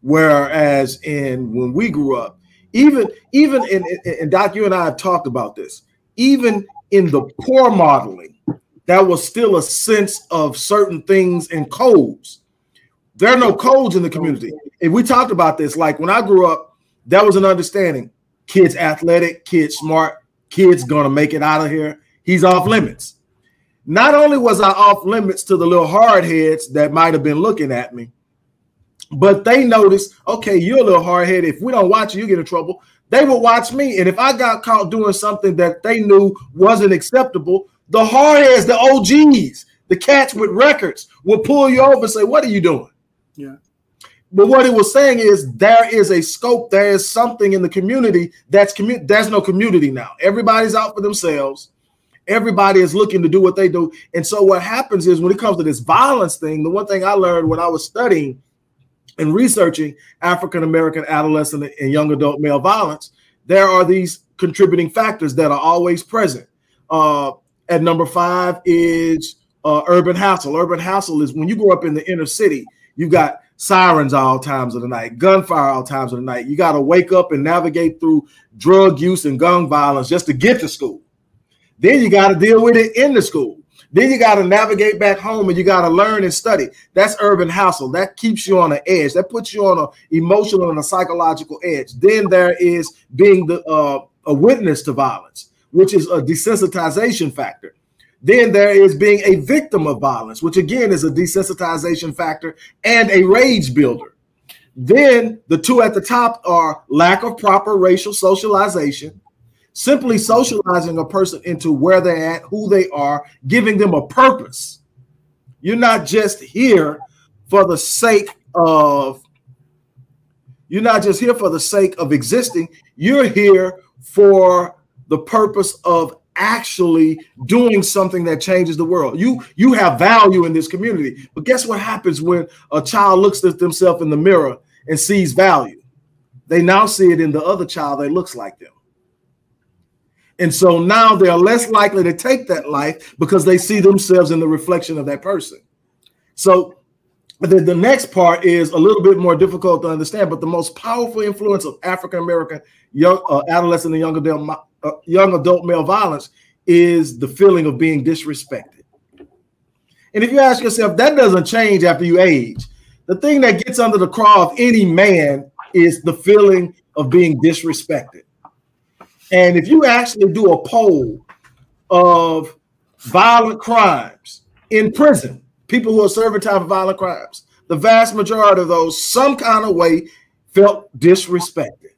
Whereas in when we grew up, even and Doc, you and I have talked about this, even in the poor modeling, there was still a sense of certain things and codes. There are no codes in the community. And we talked about this, like when I grew up, that was an understanding. Kids athletic, kids smart, kids gonna make it out of here. He's off limits. Not only was I off limits to the little hard heads that might have been looking at me, but they noticed, okay, you're a little hard headed. If we don't watch you, you get in trouble. They would watch me. And if I got caught doing something that they knew wasn't acceptable, the hard heads, the OGs, the cats with records will pull you over and say, what are you doing? Yeah. But what it was saying is there is a scope. There is something in the community that's there's no community now. Everybody's out for themselves. Everybody is looking to do what they do. And so what happens is when it comes to this violence thing, the one thing I learned when I was studying and researching African-American adolescent and young adult male violence, there are these contributing factors that are always present. At number 5 is urban hassle. Urban hassle is when you grow up in the inner city, you've got sirens all times of the night, gunfire all times of the night. You got to wake up and navigate through drug use and gun violence just to get to school. Then you got to deal with it in the school. Then you got to navigate back home and you got to learn and study. That's urban hassle. That keeps you on an edge. That puts you on an emotional and a psychological edge. Then there is being a witness to violence, which is a desensitization factor. Then there is being a victim of violence, which again is a desensitization factor and a rage builder. Then the two at the top are lack of proper racial socialization. Simply socializing a person into where they're at, who they are, giving them a purpose. You're not just here for the sake of, you're not just here for the sake of existing. You're here for the purpose of actually doing something that changes the world. You have value in this community. But guess what happens when a child looks at themselves in the mirror and sees value? They now see it in the other child that looks like them. And so now they're less likely to take that life because they see themselves in the reflection of that person. So the next part is a little bit more difficult to understand, but the most powerful influence of African-American young adolescent and young adult male violence is the feeling of being disrespected. And if you ask yourself, that doesn't change after you age. The thing that gets under the craw of any man is the feeling of being disrespected. And if you actually do a poll of violent crimes in prison, people who are serving time for violent crimes, the vast majority of those some kind of way felt disrespected.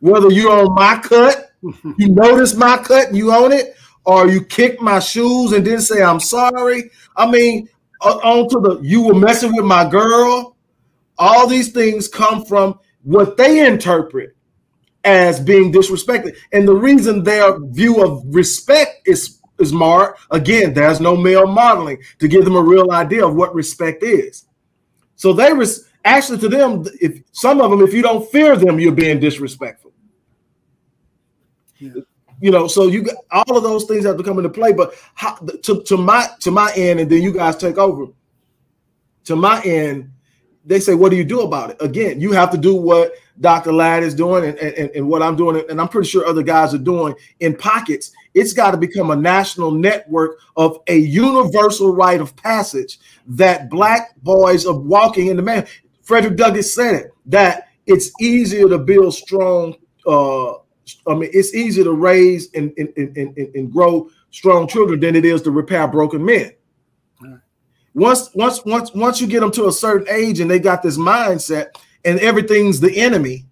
Whether you're on my cut, you notice my cut and you own it, or you kicked my shoes and didn't say I'm sorry. I mean, on to the you were messing with my girl. All these things come from what they interpret as being disrespected. And the reason their view of respect is marred, again, there's no male modeling to give them a real idea of what respect is. So they actually, to them, if some of them, if you don't fear them, you're being disrespectful. Yeah. You know, so you got, all of those things have to come into play. But how, to my end, and then you guys take over. To my end, they say, what do you do about it? Again, you have to do what Dr. Ladd is doing and what I'm doing, and I'm pretty sure other guys are doing in pockets. It's got to become a national network of a universal rite of passage that black boys are walking in the man. Frederick Douglass said it, that it's easier to build strong, it's easier to raise and grow strong children than it is to repair broken men. Once you get them to a certain age and they got this mindset and everything's the enemy,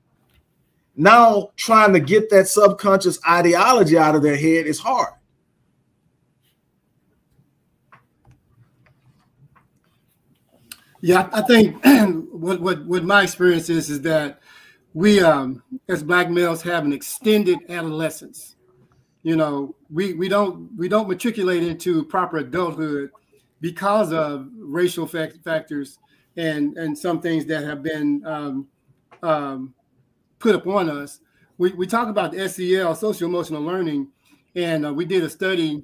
now trying to get that subconscious ideology out of their head is hard. Yeah, I think what my experience is that we as black males have an extended adolescence. You know, we don't matriculate into proper adulthood because of racial factors and some things that have been put upon us. We talk about the SEL, social emotional learning, and we did a study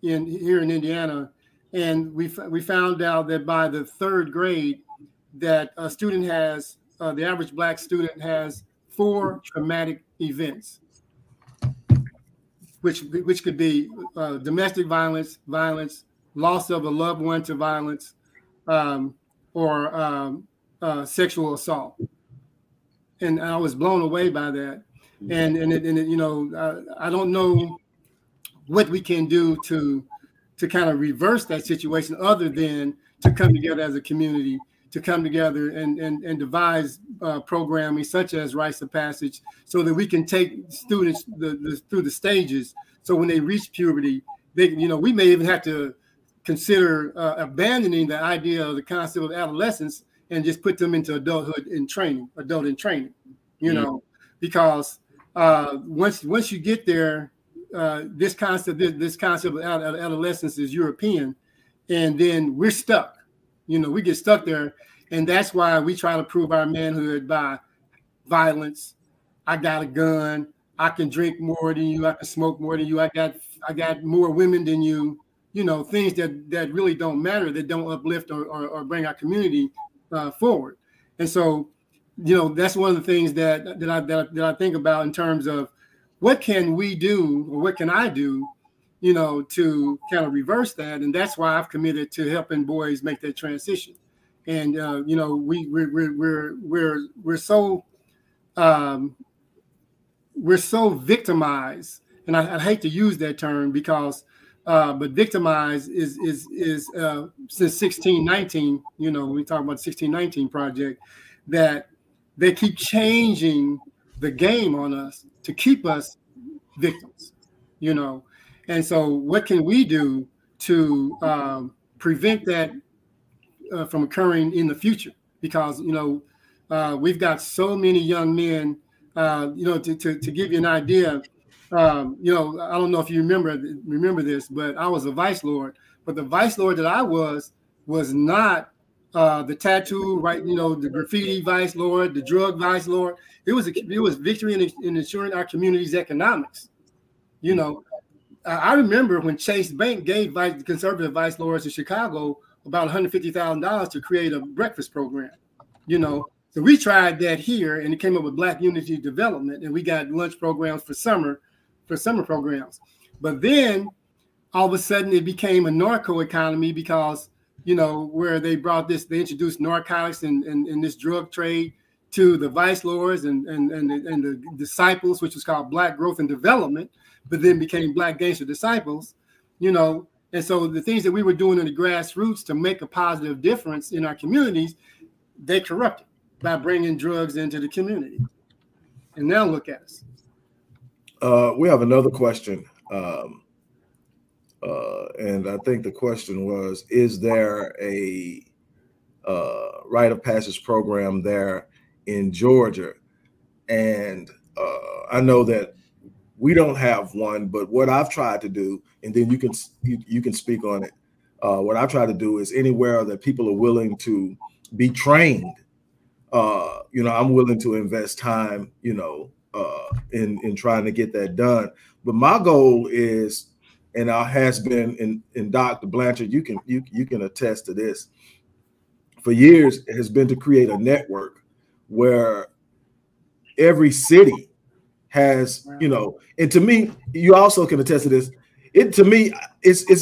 here in Indiana, and we found out that by the third grade, that a student has the average Black student has 4 traumatic events, which could be domestic violence, loss of a loved one to violence, or sexual assault. And I was blown away by that. And it, you know, I don't know what we can do to kind of reverse that situation other than to come together as a community, to come together and devise programming such as rites of passage, so that we can take students through the stages. So when they reach puberty, they, you know, we may even have to consider abandoning the idea of the concept of adolescence and just put them into adult in training, you know, because once you get there, this concept of adolescence is European, and then we're stuck. You know, we get stuck there, and that's why we try to prove our manhood by violence. I got a gun. I can drink more than you. I can smoke more than you. I got more women than you. You know, things that really don't matter, that don't uplift or bring our community forward. And so, you know, that's one of the things that I think about in terms of what can we do, or what can I do, you know, to kind of reverse that. And that's why I've committed to helping boys make that transition. And, you know, we're so victimized. And I hate to use that term because, but victimized is since 1619, you know, we talk about the 1619 project, that they keep changing the game on us to keep us victims, you know. And so what can we do to prevent that from occurring in the future? Because, you know, we've got so many young men, you know, to give you an idea, you know, I don't know if you remember this, but I was a vice lord. But the vice lord that I was not the tattoo, right? You know, the graffiti vice lord, the drug vice lord. It was victory in ensuring our community's economics, you know. I remember when Chase Bank gave conservative vice lords in Chicago about $150,000 to create a breakfast program, you know. So we tried that here, and it came up with Black Unity Development, and we got lunch programs for summer programs. But then all of a sudden it became a narco economy because, you know, where they brought this, they introduced narcotics and this drug trade to the vice lords and the disciples, which was called Black Growth and Development, but then became Black Gangster Disciples, you know. And so the things that we were doing in the grassroots to make a positive difference in our communities, they corrupted by bringing drugs into the community. And now look at us. We have another question. And I think the question was, is there a rite of passage program there in Georgia? And I know that we don't have one, but what I've tried to do, and then you can speak on it. What I've tried to do is anywhere that people are willing to be trained, you know, I'm willing to invest time, you know, in trying to get that done. But my goal is, and has been, and Dr. Blanchard, you can attest to this, for years has been to create a network where every city has, you know, and to me, you also can attest to this. It's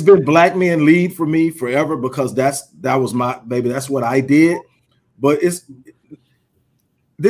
been Black Men Lead for me forever, because that was my baby. That's what I did. But this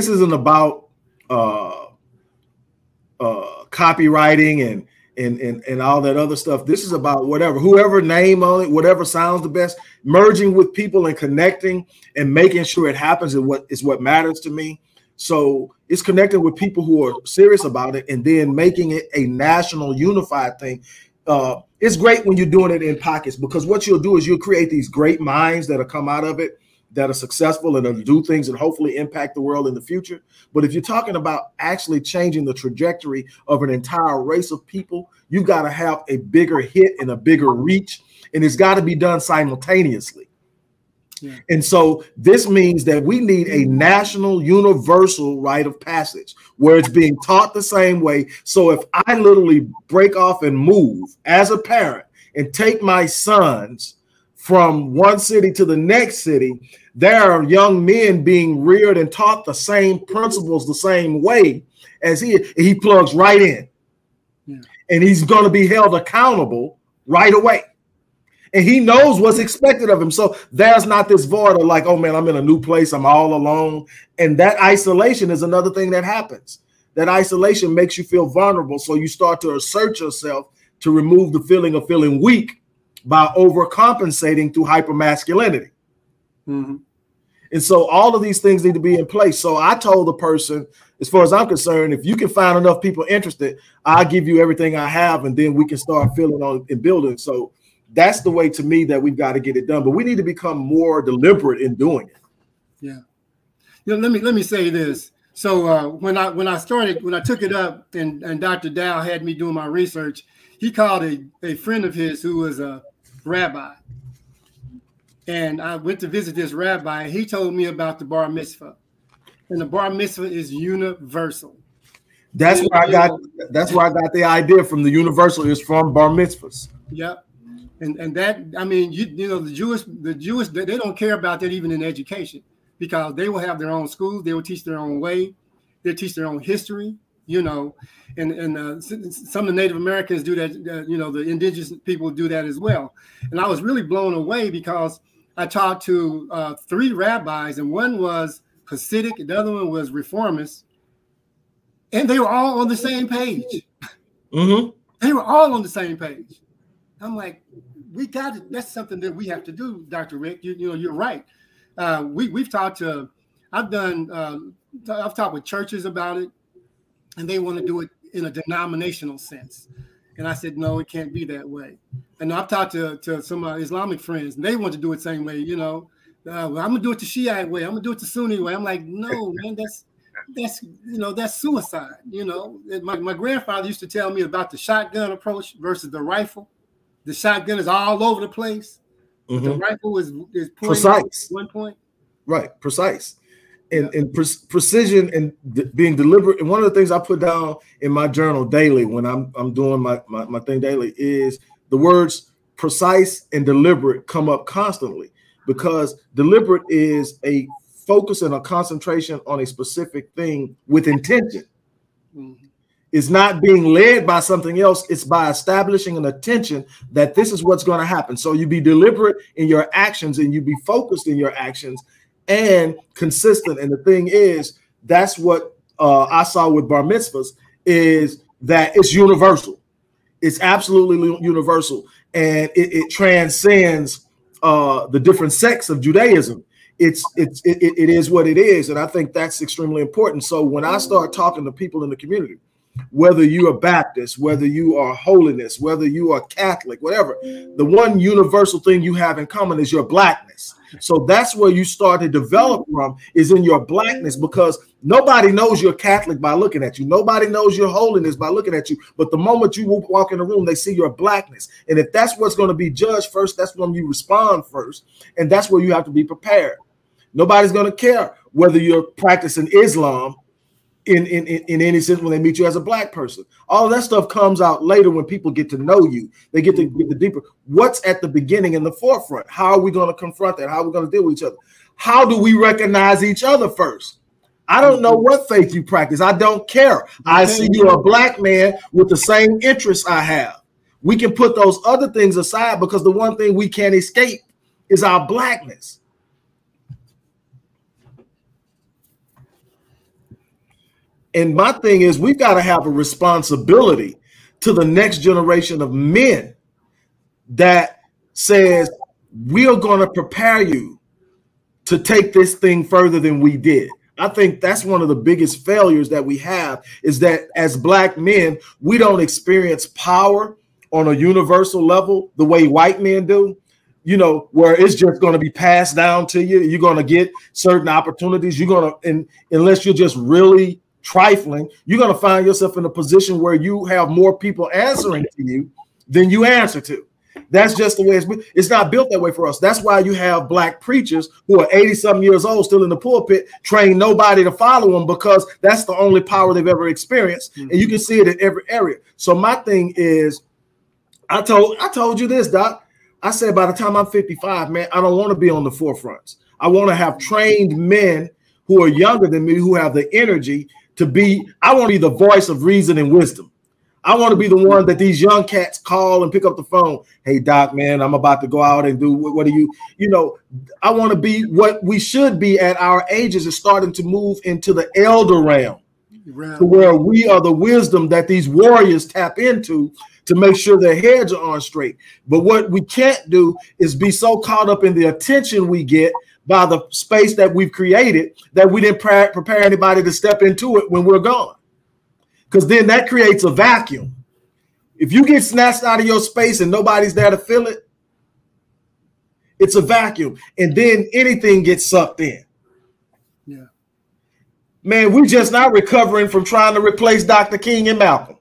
isn't about copywriting and all that other stuff. This is about whatever, whoever name on it, whatever sounds the best, merging with people and connecting and making sure it happens is what matters to me. So it's connecting with people who are serious about it and then making it a national unified thing. It's great when you're doing it in pockets, because what you'll do is you'll create these great minds that'll come out of it, that are successful and that'll do things and hopefully impact the world in the future. But if you're talking about actually changing the trajectory of an entire race of people, you got to have a bigger hit and a bigger reach, and it's got to be done simultaneously. Yeah. And so this means that we need a national universal rite of passage where it's being taught the same way. So if I literally break off and move as a parent and take my sons from one city to the next city, there are young men being reared and taught the same principles the same way as he plugs right in. Yeah. And he's going to be held accountable right away. And he knows what's expected of him. So there's not this void of like, oh, man, I'm in a new place. I'm all alone. And that isolation is another thing that happens. That isolation makes you feel vulnerable. So you start to assert yourself to remove the feeling of feeling weak by overcompensating through hypermasculinity. Mm-hmm. And so all of these things need to be in place. So I told the person, as far as I'm concerned, if you can find enough people interested, I'll give you everything I have, and then we can start filling on and building. So that's the way, to me, that we've got to get it done. But we need to become more deliberate in doing it. Yeah. You know, let me say this. So when I took it up and Dr. Dow had me doing my research, he called a friend of his who was a rabbi. And I went to visit this rabbi. He told me about the bar mitzvah. And the bar mitzvah is universal. That's where I got the idea from. The universal is from bar mitzvahs. Yep. And that, I mean, you know, the Jewish, they don't care about that even in education, because they will have their own schools. They will teach their own way. They teach their own history, you know, and some of the Native Americans do that. You know, the indigenous people do that as well. And I was really blown away because I talked to three rabbis, and one was Hasidic, the other one was Reformist, and they were all on the same page. Mm-hmm. They were all on the same page. I'm like, we got it. That's something that we have to do, Dr. Rick. You know, you're right. We've talked to, I've talked with churches about it, and they want to do it in a denominational sense. And I said, no, it can't be that way. And I've talked to some Islamic friends, and they want to do it the same way. You know, well, I'm gonna do it the Shiite way. I'm gonna do it the Sunni way. I'm like, no, man, that's you know, that's suicide. You know, my grandfather used to tell me about the shotgun approach versus the rifle. The shotgun is all over the place. Mm-hmm. The rifle is precise at one point. Right, precise. And precision and being deliberate. And one of the things I put down in my journal daily when I'm doing my thing daily is the words precise and deliberate come up constantly, because deliberate is a focus and a concentration on a specific thing with intention. Mm-hmm. It's not being led by something else. It's by establishing an attention that this is what's going to happen. So you be deliberate in your actions, and you be focused in your actions and consistent. And the thing is, that's what I saw with bar mitzvahs, is that it's universal. It's absolutely universal. And it transcends the different sects of Judaism. It is what it is. And I think that's extremely important. So when I start talking to people in the community, whether you are Baptist, whether you are holiness, whether you are Catholic, whatever, the one universal thing you have in common is your blackness. So that's where you start to develop from, is in your blackness, because nobody knows you're Catholic by looking at you. Nobody knows your holiness by looking at you. But the moment you walk in the room, they see your blackness. And if that's what's going to be judged first, that's when you respond first. And that's where you have to be prepared. Nobody's going to care whether you're practicing Islam in any sense when they meet you as a black person. All that stuff comes out later when people get to know you. They get to get the deeper. What's at the beginning and the forefront? How are we going to confront that? How are we going to deal with each other? How do we recognize each other first? I don't know what faith you practice. I don't care. I see you're a black man with the same interests I have. We can put those other things aside, because the one thing we can't escape is our blackness. And my thing is, we've got to have a responsibility to the next generation of men that says, we're going to prepare you to take this thing further than we did. I think that's one of the biggest failures that we have, is that as black men, we don't experience power on a universal level the way white men do. You know, where it's just going to be passed down to you. You're going to get certain opportunities. You're going to, and unless you're just really trifling, you're going to find yourself in a position where you have more people answering to you than you answer to. That's just the way it's not built that way for us. That's why you have black preachers who are 80-something years old still in the pulpit, train nobody to follow them because that's the only power they've ever experienced. Mm-hmm. And you can see it in every area. So my thing is, I told you this, Doc. I said by the time I'm 55, man, I don't want to be on the forefronts. I want to have trained men who are younger than me, who have the energy to be, I want to be the voice of reason and wisdom. I want to be the one that these young cats call and pick up the phone. Hey, Doc, man, I'm about to go out and do what are you, you know, I want to be what we should be at our ages is starting to move into the elder realm to where we are the wisdom that these warriors tap into to make sure their heads are on straight. But what we can't do is be so caught up in the attention we get by the space that we've created that we didn't prepare anybody to step into it when we're gone. Because then that creates a vacuum. If you get snatched out of your space and nobody's there to fill it, it's a vacuum. And then anything gets sucked in. Yeah. Man, we're just not recovering from trying to replace Dr. King and Malcolm.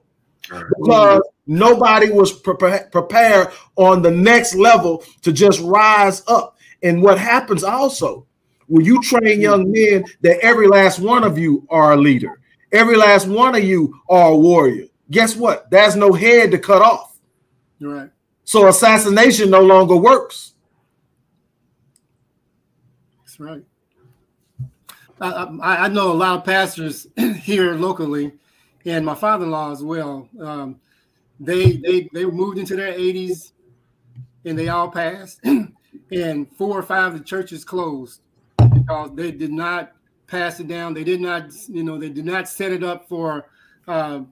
Right. Because nobody was prepared on the next level to just rise up. And what happens also, when you train young men that every last one of you are a leader. Every last one of you are a warrior. Guess what? There's no head to cut off. You're right. So assassination no longer works. That's right. I know a lot of pastors here locally, and my father-in-law as well. They moved into their 80s, and they all passed. And 4 or 5 of the churches closed because they did not pass it down. They did not, you know, they did not set it up for the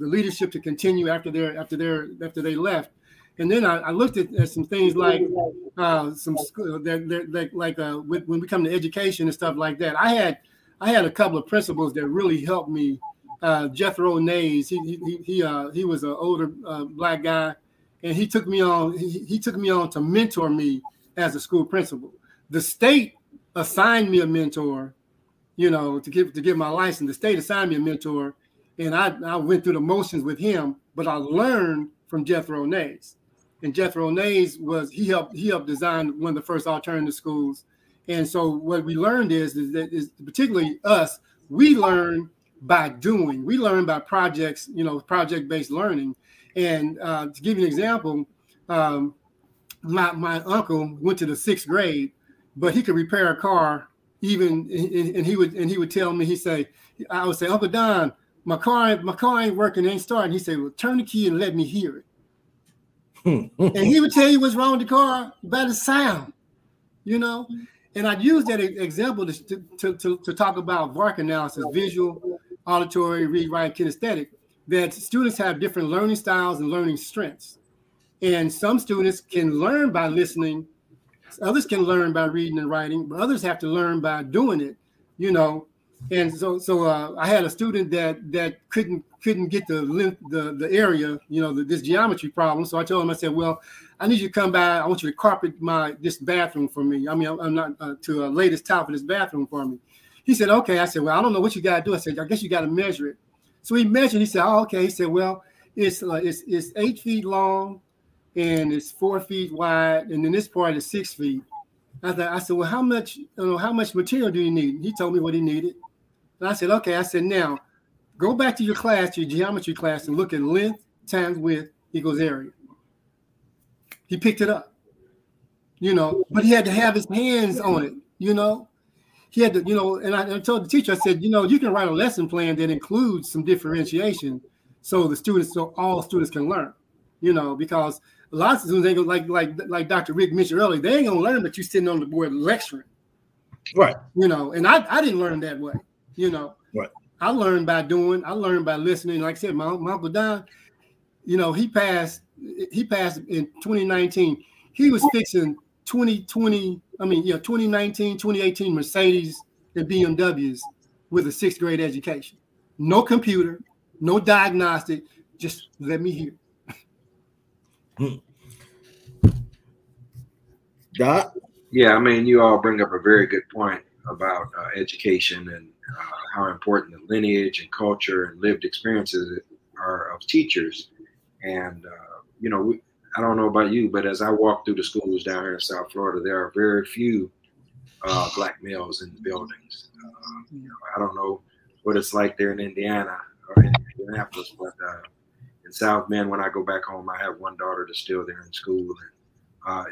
leadership to continue after they left. And then I looked at some things when we come to education and stuff like that. I had a couple of principles that really helped me. Jethro Nays, he was an older black guy, and he took me on. He took me on to mentor me as a school principal. The state assigned me a mentor, you know, to give my license. The state assigned me a mentor, and I went through the motions with him, but I learned from Jethro Nays. And Jethro Nays helped design one of the first alternative schools. And so what we learned is that particularly us, we learn by doing. We learn by projects, you know, project-based learning. And to give you an example, my uncle went to the 6th grade, but he could repair a car even, and he would tell me, I would say, Uncle Don, my car ain't working, it ain't starting. He said, well, turn the key and let me hear it. And he would tell you what's wrong with the car by the sound, you know? And I'd use that example to talk about VARC analysis, visual, auditory, read, write, kinesthetic, that students have different learning styles and learning strengths. And some students can learn by listening, others can learn by reading and writing, but others have to learn by doing it, you know. And so I had a student that couldn't get the area, you know, this geometry problem. So I told him, I said, well, I need you to come by. I want you to carpet this bathroom for me. I mean, I'm not to a latest top of this bathroom for me. He said, okay. I said, well, I don't know what you got to do. I said, I guess you got to measure it. So he measured. He said, oh, okay. He said, well, it's 8 feet long, and it's 4 feet wide, and then this part is 6 feet. I said, well, how much material do you need? He told me what he needed. And I said, okay. I said, now go back to your class, your geometry class, and look at length times width equals area. He picked it up, you know, but he had to have his hands on it, you know. He had to, you know, and I told the teacher, I said, you know, you can write a lesson plan that includes some differentiation so all students can learn, you know, because lots of students ain't gonna, like Dr. Rick mentioned earlier, they ain't gonna learn that you're sitting on the board lecturing, right? You know, and I didn't learn that way, you know. Right. I learned by doing. I learned by listening. Like I said, my Uncle Don, you know, he passed in 2019. He was fixing 2019, 2018 Mercedes and BMWs with a 6th grade education. No computer, no diagnostic. Just let me hear. Yeah, I mean, you all bring up a very good point about education and how important the lineage and culture and lived experiences are of teachers. And, you know, I don't know about you, but as I walk through the schools down here in South Florida, there are very few black males in the buildings. You know, I don't know what it's like there in Indiana or in Indianapolis, but in South Bend, when I go back home, I have one daughter that's still there in school. And,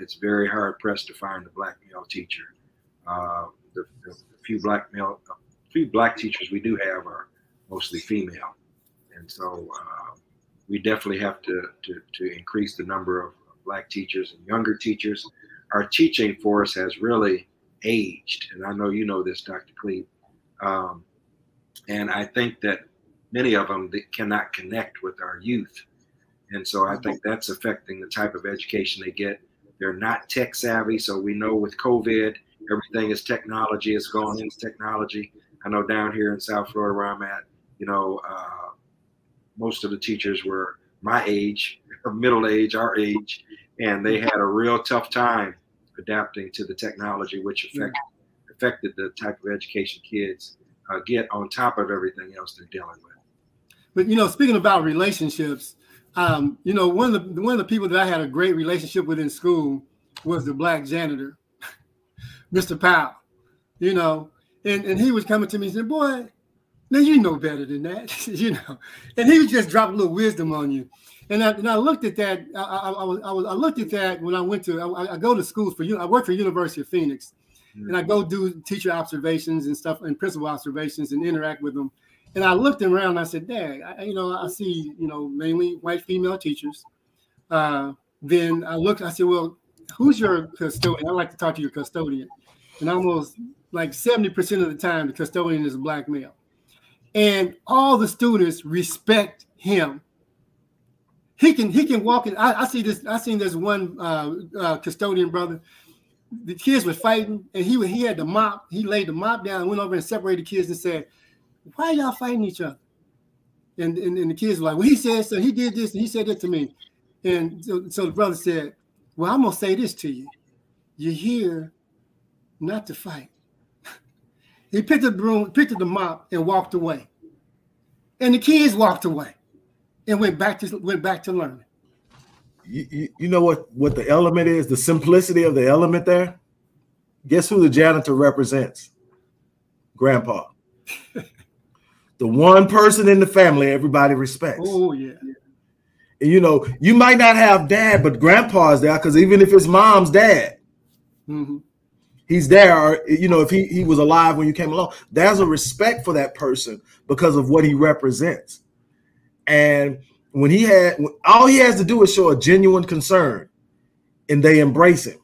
it's very hard pressed to find a black male teacher. The few black teachers we do have are mostly female, and so we definitely have to increase the number of black teachers and younger teachers. Our teaching force has really aged, and I know you know this, Dr. Clete. And I think that many of them that cannot connect with our youth, and so I think that's affecting the type of education they get. They're not tech savvy, so we know with COVID, everything is technology. It's going into technology. I know down here in South Florida where I'm at, you know, most of the teachers were my age, middle age, our age, and they had a real tough time adapting to the technology, which affected the type of education kids get on top of everything else they're dealing with. But, you know, speaking about relationships, you know, one of the people that I had a great relationship with in school was the black janitor, Mr. Powell, you know, and he was coming to me and said, boy, now you know better than that, you know, and he was just dropping a little wisdom on you. And I looked at that. I looked at that when I went to, I go to schools for you. I work for University of Phoenix, and I go do teacher observations and stuff and principal observations and interact with them. And I looked around and I said, dang, I see, you know, mainly white female teachers. Then I looked, I said, well, who's your custodian? I'd like to talk to your custodian. And almost like 70% of the time, the custodian is a black male. And all the students respect him. He can walk in. I seen this one custodian brother. The kids were fighting and he had the mop. He laid the mop down and went over and separated the kids and said, why are y'all fighting each other? And the kids were like, well, he said, so he did this and he said that to me. And so the brother said, well, I'm going to say this to you. You're here not to fight. He picked up the broom, picked up the mop and walked away. And the kids walked away and went back to learning. You know what the element is, the simplicity of the element there? Guess who the janitor represents? Grandpa. The one person in the family everybody respects. Oh, yeah. And, you know, you might not have dad, but grandpa's there because even if it's mom's dad, he's there. You know, if he was alive when you came along, there's a respect for that person because of what he represents. And when all he has to do is show a genuine concern and they embrace him.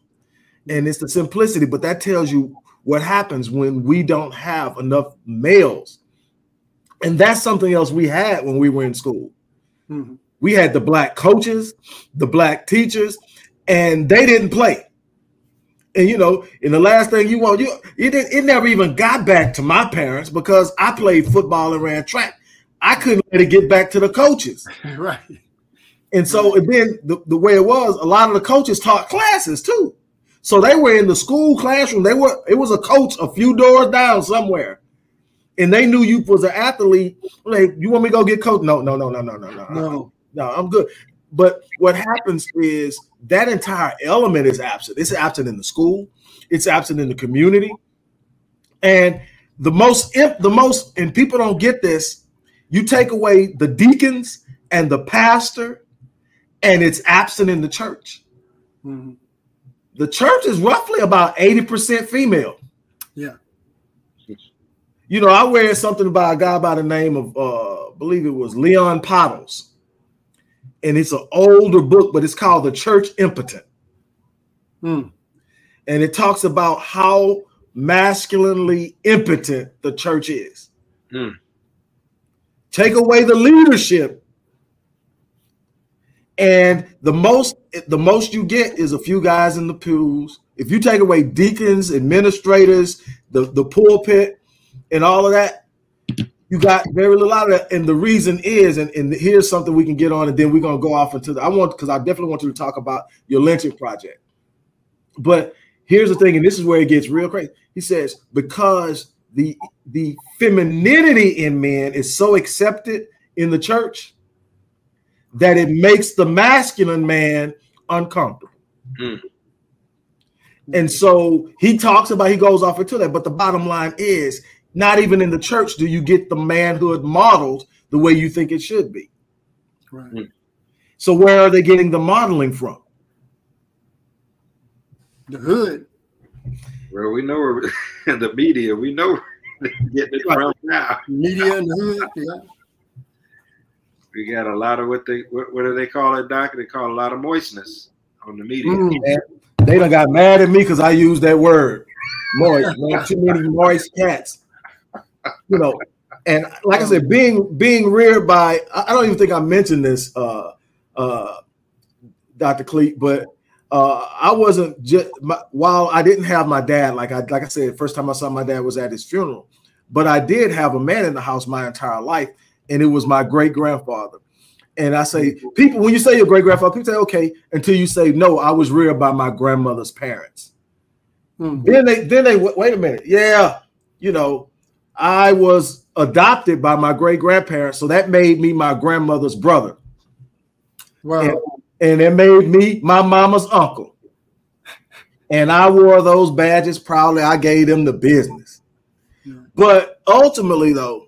And it's the simplicity, but that tells you what happens when we don't have enough males. And that's something else we had when we were in school. Mm-hmm. We had the black coaches, the black teachers, and they didn't play. And, you know, and the last thing you want, it never even got back to my parents because I played football and ran track. I couldn't let it get back to the coaches. Right. And so and then the way it was, a lot of the coaches taught classes too. So they were in the school classroom. It was a coach a few doors down somewhere. And they knew you was an athlete. Like, you want me to go get coached? No. No, I'm good. But what happens is that entire element is absent. It's absent in the school. It's absent in the community. And and people don't get this, you take away the deacons and the pastor, and it's absent in the church. Mm-hmm. The church is roughly about 80% female. Yeah. You know, I read something by a guy by the name of, I believe it was Leon Pottles. And it's an older book, but it's called The Church Impotent. Mm. And it talks about how masculinely impotent the church is. Mm. Take away the leadership. And the most you get is a few guys in the pews. If you take away deacons, administrators, the pulpit, and all of that, you got very little out of that. And the reason is, and here's something we can get on, and then we're going to go off into because I definitely want you to talk about your lynching project. But here's the thing, and this is where it gets real crazy. He says, because the femininity in men is so accepted in the church that it makes the masculine man uncomfortable. Mm. And so he talks about, he goes off into that. But the bottom line is, not even in the church do you get the manhood modeled the way you think it should be. Right. Mm. So where are they getting the modeling from? The hood. Well, we know the media. We know they're getting it from now. Media and the hood. Yeah. We got a lot of what do they call it, Doc? They call a lot of moistness on the media. They done got mad at me because I used that word. Moist, man. Too many moist cats. You know, and like I said, being reared by, I don't even think I mentioned this, Dr. Clete, but I wasn't just, while I didn't have my dad, like I said, first time I saw my dad was at his funeral, but I did have a man in the house my entire life, and it was my great grandfather. And I say, people, when you say your great grandfather, people say, okay, until you say, no, I was reared by my grandmother's parents. Mm-hmm. Then they wait a minute. Yeah. You know, I was adopted by my great grandparents. So that made me my grandmother's brother. Wow. And it made me my mama's uncle. And I wore those badges proudly. I gave them the business. Mm-hmm. But ultimately though,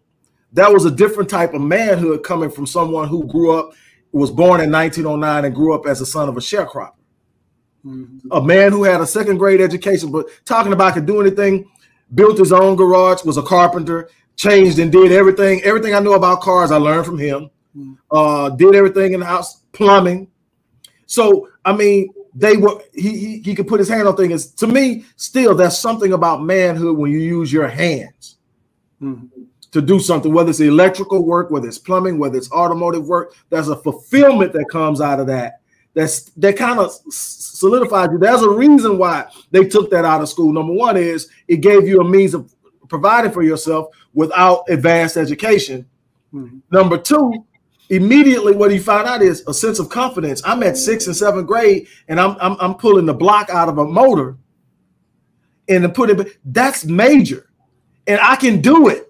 that was a different type of manhood coming from someone who grew up, was born in 1909 and grew up as a son of a sharecropper. Mm-hmm. A man who had a second grade education, but talking about could do anything, built his own garage, was a carpenter, changed and did everything. Everything I know about cars, I learned from him. Mm-hmm. Did everything in the house, plumbing. So, I mean, they were he could put his hand on things. To me, still, that's something about manhood when you use your hands. Mm-hmm. To do something, whether it's electrical work, whether it's plumbing, whether it's automotive work, there's a fulfillment that comes out of that. That kind of solidifies you. There's a reason why they took that out of school. Number one is it gave you a means of providing for yourself without advanced education. Mm-hmm. Number two, immediately what he found out is a sense of confidence. I'm at 6th and 7th grade, and I'm pulling the block out of a motor, and putting that's major, and I can do it.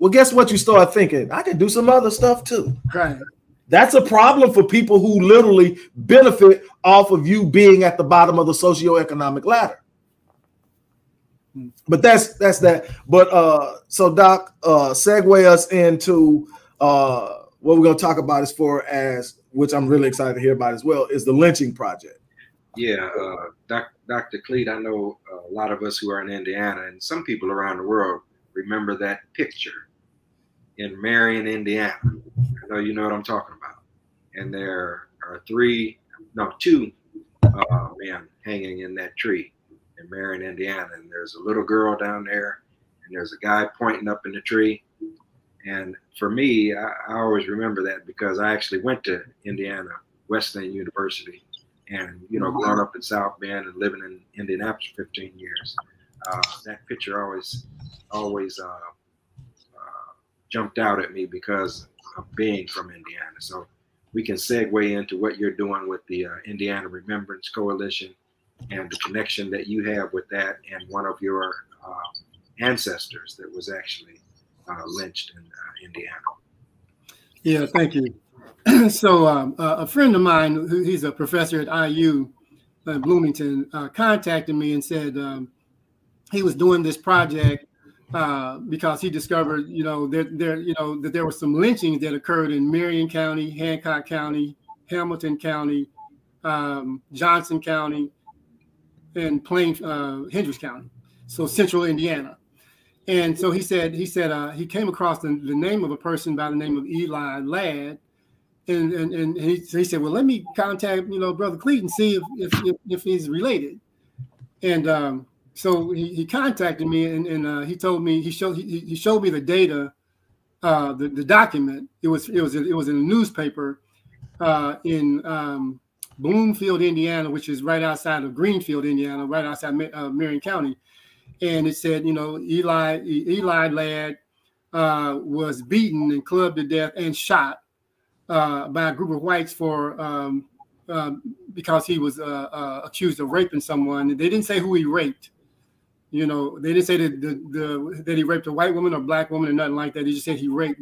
Well, guess what? You start thinking, I can do some other stuff too. Right. That's a problem for people who literally benefit off of you being at the bottom of the socioeconomic ladder. But that's that. But so Doc, segue us into what we're going to talk about as far as, which I'm really excited to hear about as well, is the lynching project. Yeah, Dr. Clete, I know a lot of us who are in Indiana and some people around the world remember that picture in Marion, Indiana. I know you know what I'm talking about. And there are two men hanging in that tree in Marion, Indiana. And there's a little girl down there, and there's a guy pointing up in the tree. And for me, I always remember that because I actually went to Indiana, Wesleyan University, and you know, growing up in South Bend and living in Indianapolis for 15 years, that picture always jumped out at me because of being from Indiana. So we can segue into what you're doing with the Indiana Remembrance Coalition and the connection that you have with that and one of your ancestors that was actually lynched in Indiana. Yeah, thank you. So a friend of mine, he's a professor at IU in Bloomington, contacted me and said he was doing this project because he discovered, you know, that there were some lynchings that occurred in Marion County, Hancock County, Hamilton County, Johnson County, and Hendricks County, so central Indiana. And so he said he came across the name of a person by the name of Eli Ladd, and he said, well, let me contact, you know, Brother Clete and see if he's related, and so he contacted me and he told me he showed me the data, the document. It was in a newspaper in Bloomfield, Indiana, which is right outside of Greenfield, Indiana, right outside Marion County, and it said, you know, Eli Ladd was beaten and clubbed to death and shot by a group of whites for because he was accused of raping someone. They didn't say who he raped. You know, they didn't say that he raped a white woman or black woman or nothing like that. They just said he raped.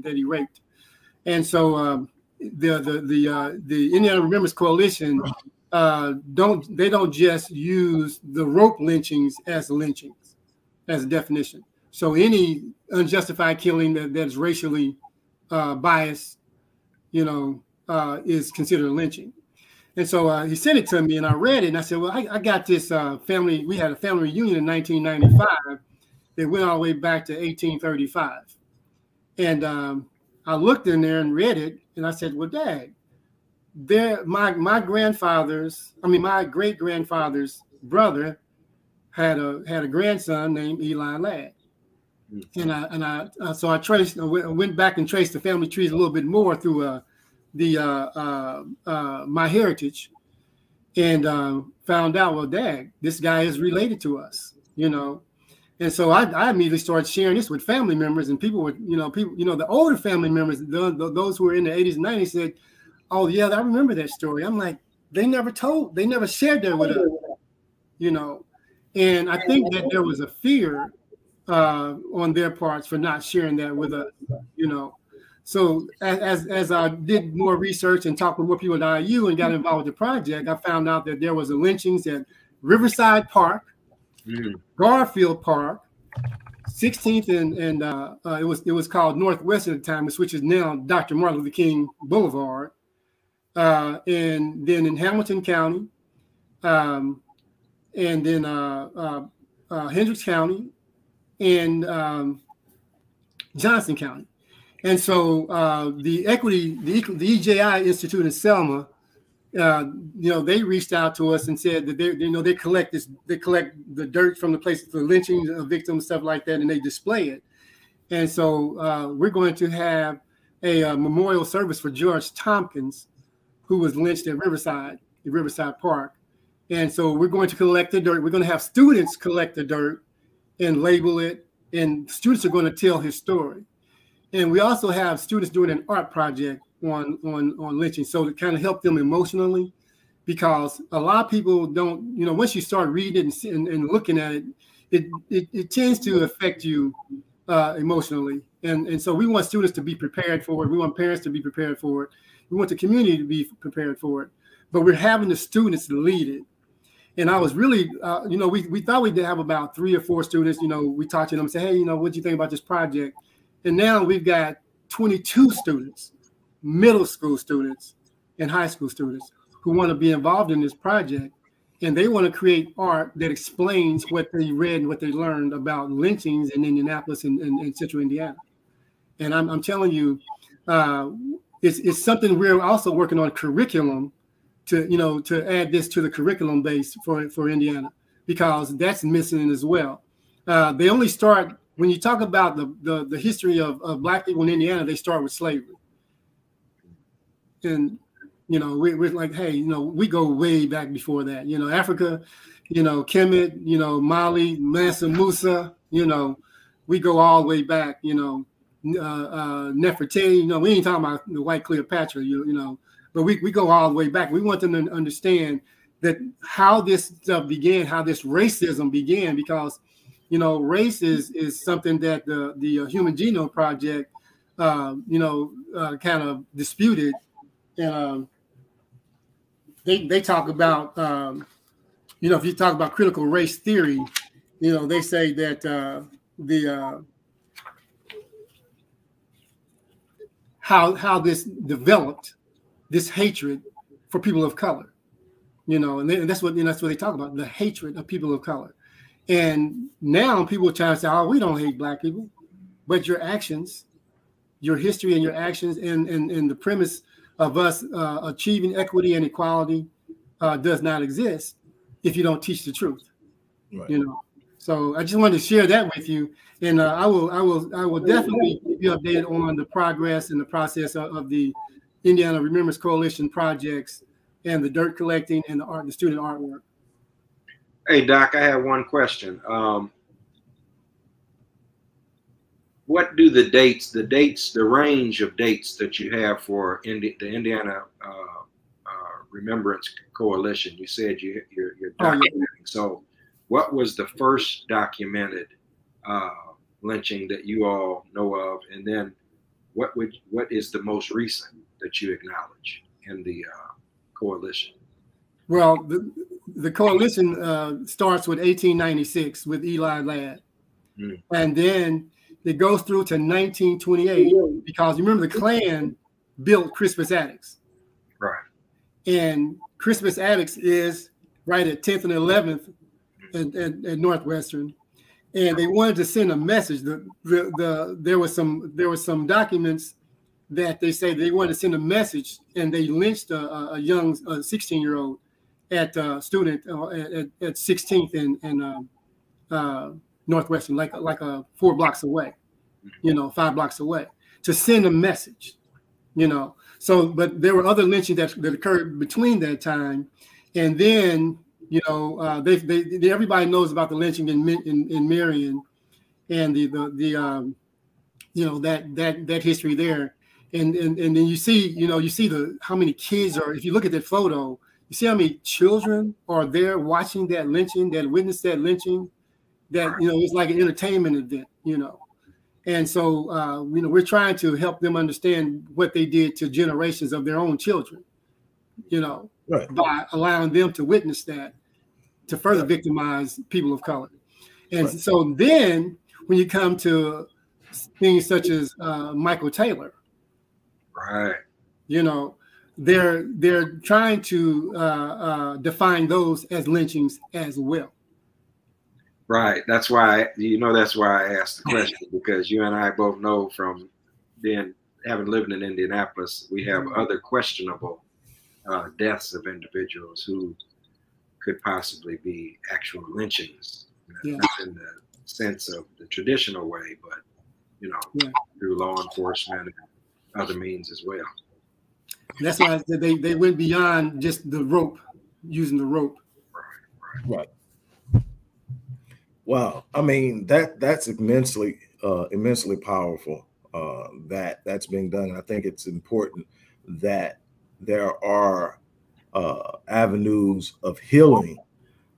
And so the Indiana Remembrance Coalition they don't just use the rope lynchings as a definition. So any unjustified killing that's racially biased, is considered lynching. And so he sent it to me, and I read it, and I said, well, I got this family. We had a family reunion in 1995. It went all the way back to 1835. And I looked in there and read it, and I said, well, Dad, my great-grandfather's brother had a grandson named Eli Ladd. And I went back and traced the family trees a little bit more through my heritage, and found out, well, Dad, this guy is related to us, And so I immediately started sharing this with family members, and people were, the older family members, those who were in the 80s and 90s said, oh, yeah, I remember that story. I'm like, they never shared that with us, And I think that there was a fear on their parts for not sharing that with us, So as I did more research and talked with more people at IU and got involved with the project, I found out that there was lynchings at Riverside Park, Garfield Park, 16th, and it was called Northwest at the time, which is now Dr. Martin Luther King Boulevard, and then in Hamilton County, and then Hendricks County, and Johnson County. And so the EJI Institute in Selma, they reached out to us and said that they collect the dirt from the places, the lynchings of victims, stuff like that, and they display it. And so we're going to have a memorial service for George Tompkins, who was lynched at Riverside Park. And so we're going to collect the dirt. We're going to have students collect the dirt and label it, and students are going to tell his story. And we also have students doing an art project on lynching, so to kind of help them emotionally, because a lot of people don't, once you start reading it and looking at it, it tends to affect you emotionally. And so we want students to be prepared for it. We want parents to be prepared for it. We want the community to be prepared for it. But we're having the students lead it. And I was really, we thought we'd have about 3 or 4 students. We talked to them and said, hey, what do you think about this project? And now we've got 22 students, middle school students and high school students, who want to be involved in this project. And they want to create art that explains what they read and what they learned about lynchings in Indianapolis and central Indiana. And I'm telling you, it's something we're also working on curriculum to add this to the curriculum base for Indiana, because that's missing as well. They only start... When you talk about the history of Black people in Indiana, they start with slavery. And, we're like, hey, we go way back before that. Africa, Kemet, Mali, Mansa Musa, we go all the way back, Nefertiti, we ain't talking about the white Cleopatra, but we go all the way back. We want them to understand that how this stuff began, how this racism began, because race is something that the Human Genome Project, kind of disputed. And they talk about, if you talk about critical race theory, they say that how this developed, this hatred for people of color, and that's what they talk about, the hatred of people of color. And now people try to say, oh, we don't hate Black people, but your actions, your history and your actions and the premise of us achieving equity and equality does not exist if you don't teach the truth, right. So I just wanted to share that with you. And I will definitely keep you updated on the progress and the process of the Indiana Remembrance Coalition projects and the dirt collecting and the art, the student artwork. Hey, Doc, I have one question. What do the range of dates that you have for the Indiana Remembrance Coalition? You said you're documenting. Oh, yeah. So what was the first documented lynching that you all know of? And then what is the most recent that you acknowledge in the coalition? Well, the coalition starts with 1896 with Eli Ladd. Mm. And then it goes through to 1928 because you remember the Klan built Crispus Attucks. Right. And Crispus Attucks is right at 10th and 11th at Northwestern. And they wanted to send a message. There was some documents that they say they wanted to send a message, and they lynched a young 16-year-old student at 16th and Northwestern, like 4 blocks away, 5 blocks away, to send a message, So, but there were other lynchings that occurred between that time, and then everybody knows about the lynching in Marion, and that history there. And then you see how many kids are, if you look at that photo, you see how many children are there watching that lynching, that witnessed that lynching, that, it's like an entertainment event, And so, we're trying to help them understand what they did to generations of their own children, right. By allowing them to witness that, to further victimize people of color. And right. So then when you come to things such as Michael Taylor, right. They're trying to define those as lynchings as well. Right. That's why, that's why I asked the question, because you and I both know from then having lived in Indianapolis, we have other questionable deaths of individuals who could possibly be actual lynchings. Not in the sense of the traditional way, but, through law enforcement and other means as well. That's why they went beyond just the rope, using the rope. Right. Wow, I mean that's immensely powerful that's being done. And I think it's important that there are avenues of healing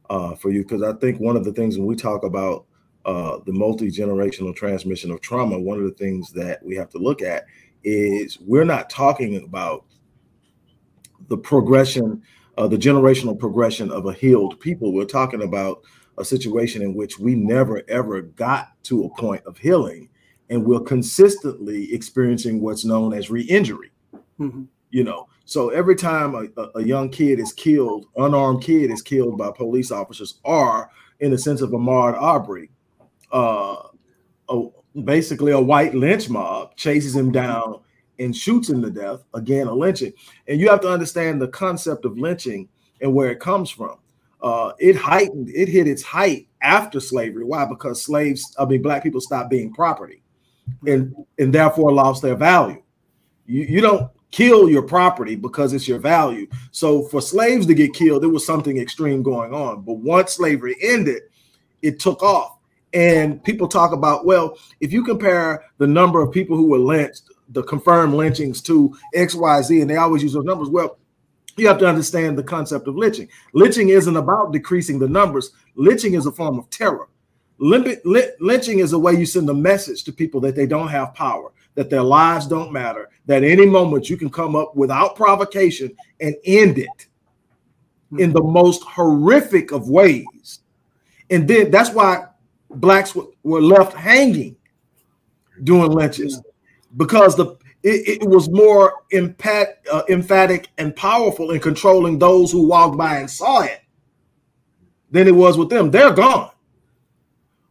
for you, because I think one of the things when we talk about the multi-generational transmission of trauma, one of the things that we have to look at is we're not talking about the progression, the generational progression of a healed people. We're talking about a situation in which we never, ever got to a point of healing, and we're consistently experiencing what's known as re-injury. Mm-hmm. So every time a young kid is killed, unarmed kid is killed by police officers, or in the sense of Ahmaud Arbery, basically a white lynch mob chases him down and shoots him to death, again, a lynching. And you have to understand the concept of lynching and where it comes from. It hit its height after slavery. Why? Because black people stopped being property and therefore lost their value. You don't kill your property because it's your value. So for slaves to get killed, there was something extreme going on. But once slavery ended, it took off. And people talk about, well, if you compare the number of people who were lynched, the confirmed lynchings to X, Y, Z, and they always use those numbers. Well, you have to understand the concept of lynching. Lynching isn't about decreasing the numbers. Lynching is a form of terror. Lynching is a way you send a message to people that they don't have power, that their lives don't matter, that any moment you can come up without provocation and end it in the most horrific of ways. And then that's why blacks were left hanging doing lynches, because it was more emphatic and powerful in controlling those who walked by and saw it than it was with them. They're gone.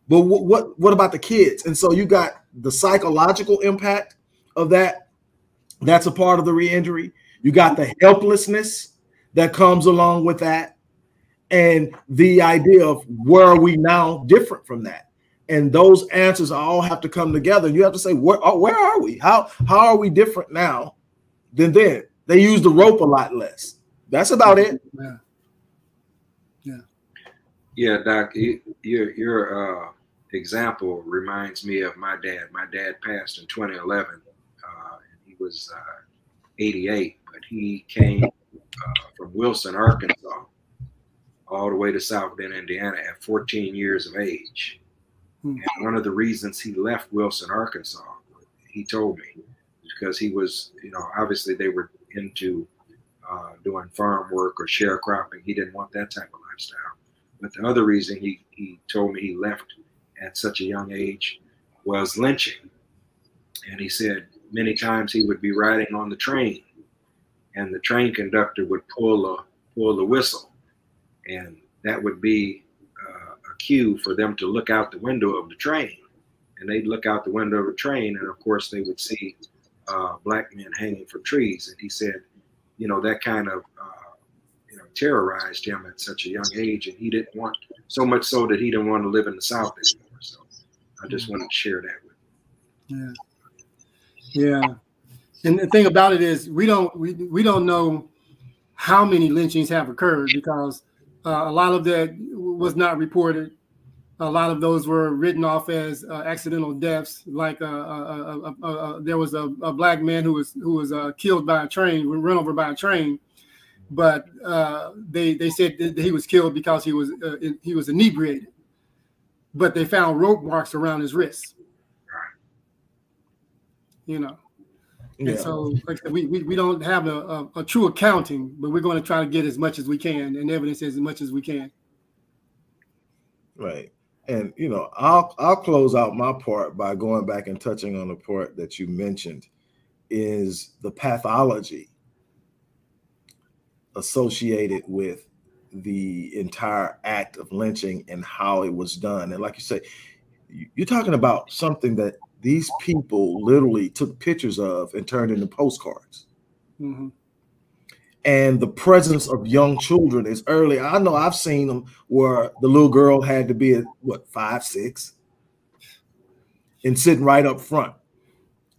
But what about the kids? And so you got the psychological impact of that. That's a part of the re-injury. You got the helplessness that comes along with that, and the idea of where are we now different from that? And those answers all have to come together. And you have to say, where are we? How are we different now than then? They use the rope a lot less. That's about it. Yeah, Doc, your example reminds me of my dad. My dad passed in 2011. And he was 88, but he came from Wilson, Arkansas, all the way to South Bend, Indiana at 14 years of age. And one of the reasons he left Wilson, Arkansas, he told me, because he was, obviously they were into doing on farm work or sharecropping. He didn't want that type of lifestyle. But the other reason he told me he left at such a young age was lynching. And he said many times he would be riding on the train and the train conductor would pull the whistle. And that would be a cue for them to look out the window of the train. And they'd look out the window of the train, and of course they would see black men hanging from trees. And he said, you know, that kind of terrorized him at such a young age, and he didn't want, so much so that he didn't want to live in the South anymore. So I just wanted to share that with you. Yeah. Yeah. And the thing about it is we don't know how many lynchings have occurred, because a lot of that was not reported. A lot of those were written off as accidental deaths. Like there was a black man who was killed by a train, run over by a train, but they said that he was killed because he was inebriated. But they found rope marks around his wrists. You know, yeah. And so like I said, we don't have a true accounting, but we're going to try to get as much as we can and evidence as much as we can. Right. And, you know, I'll close out my part by going back and touching on the part that you mentioned is the pathology associated with the entire act of lynching and how it was done. And like you say, you're talking about something that these people literally took pictures of and turned into postcards. Mm-hmm. And the presence of young children is early. I know I've seen them where the little girl had to be at, what, 5, 6, and sitting right up front.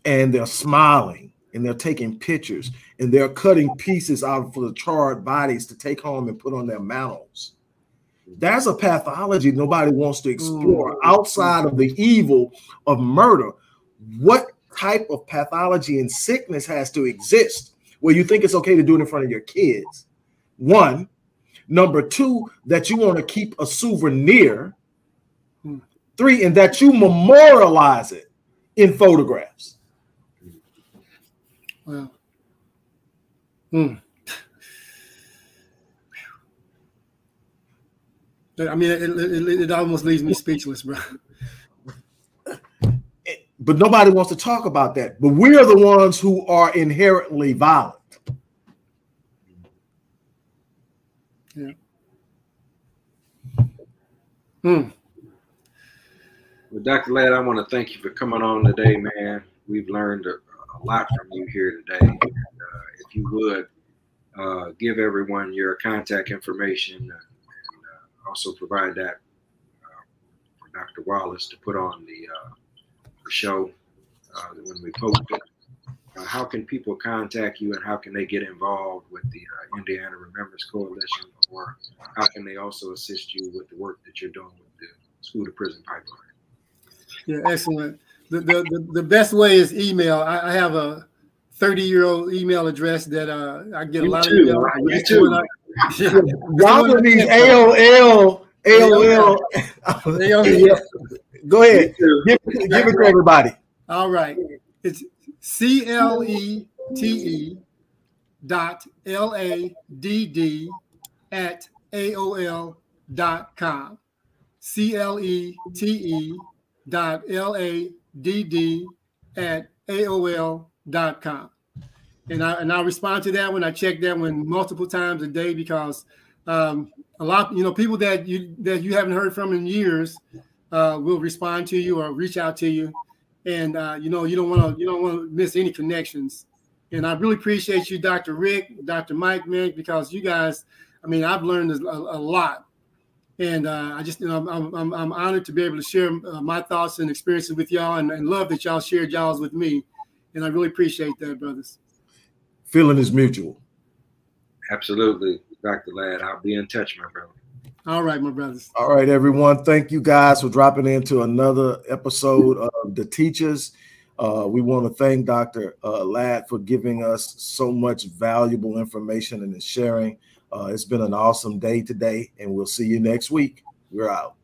And they're smiling, and they're taking pictures, and they're cutting pieces out for the charred bodies to take home and put on their mantles. That's a pathology nobody wants to explore outside of the evil of murder. What type of pathology and sickness has to exist where you think it's okay to do it in front of your kids? One. Number two, that you want to keep a souvenir. Three, and that you memorialize it in photographs. Wow. I mean, it almost leaves me speechless, bro. But nobody wants to talk about that. But we are the ones who are inherently violent. Yeah. Well, Dr. Ladd, I want to thank you for coming on today, man. We've learned a lot from you here today. And, if you would, give everyone your contact information, also provide that for Dr. Wallace to put on the show when we post it. How can people contact you, and how can they get involved with the Indiana Remembrance Coalition, or how can they also assist you with the work that you're doing with the school to prison pipeline? Yeah, excellent. The best way is email. I have a 30-year-old email address that I get you a lot too, of email. Right? You too. Robert needs AOL. Go ahead. Give it to everybody. All right. It's CLETE.LADD@AOL.com. CLETE.LADD@AOL.com. And I respond to that one. I check that one multiple times a day, because a lot, you know, people that you haven't heard from in years will respond to you or reach out to you, and you know, you don't want to miss any connections. And I really appreciate you, Dr. Rick, Dr. Mike, man, because you guys, I mean, I've learned a lot, and I just, you know, I'm honored to be able to share my thoughts and experiences with y'all, and love that y'all shared y'all's with me, and I really appreciate that, brothers. Feeling is mutual. Absolutely, Dr. Ladd. I'll be in touch, my brother. All right, my brothers. All right, everyone. Thank you guys for dropping into another episode of The Teachers. We want to thank Dr. Ladd for giving us so much valuable information and sharing. It's been an awesome day today, and we'll see you next week. We're out.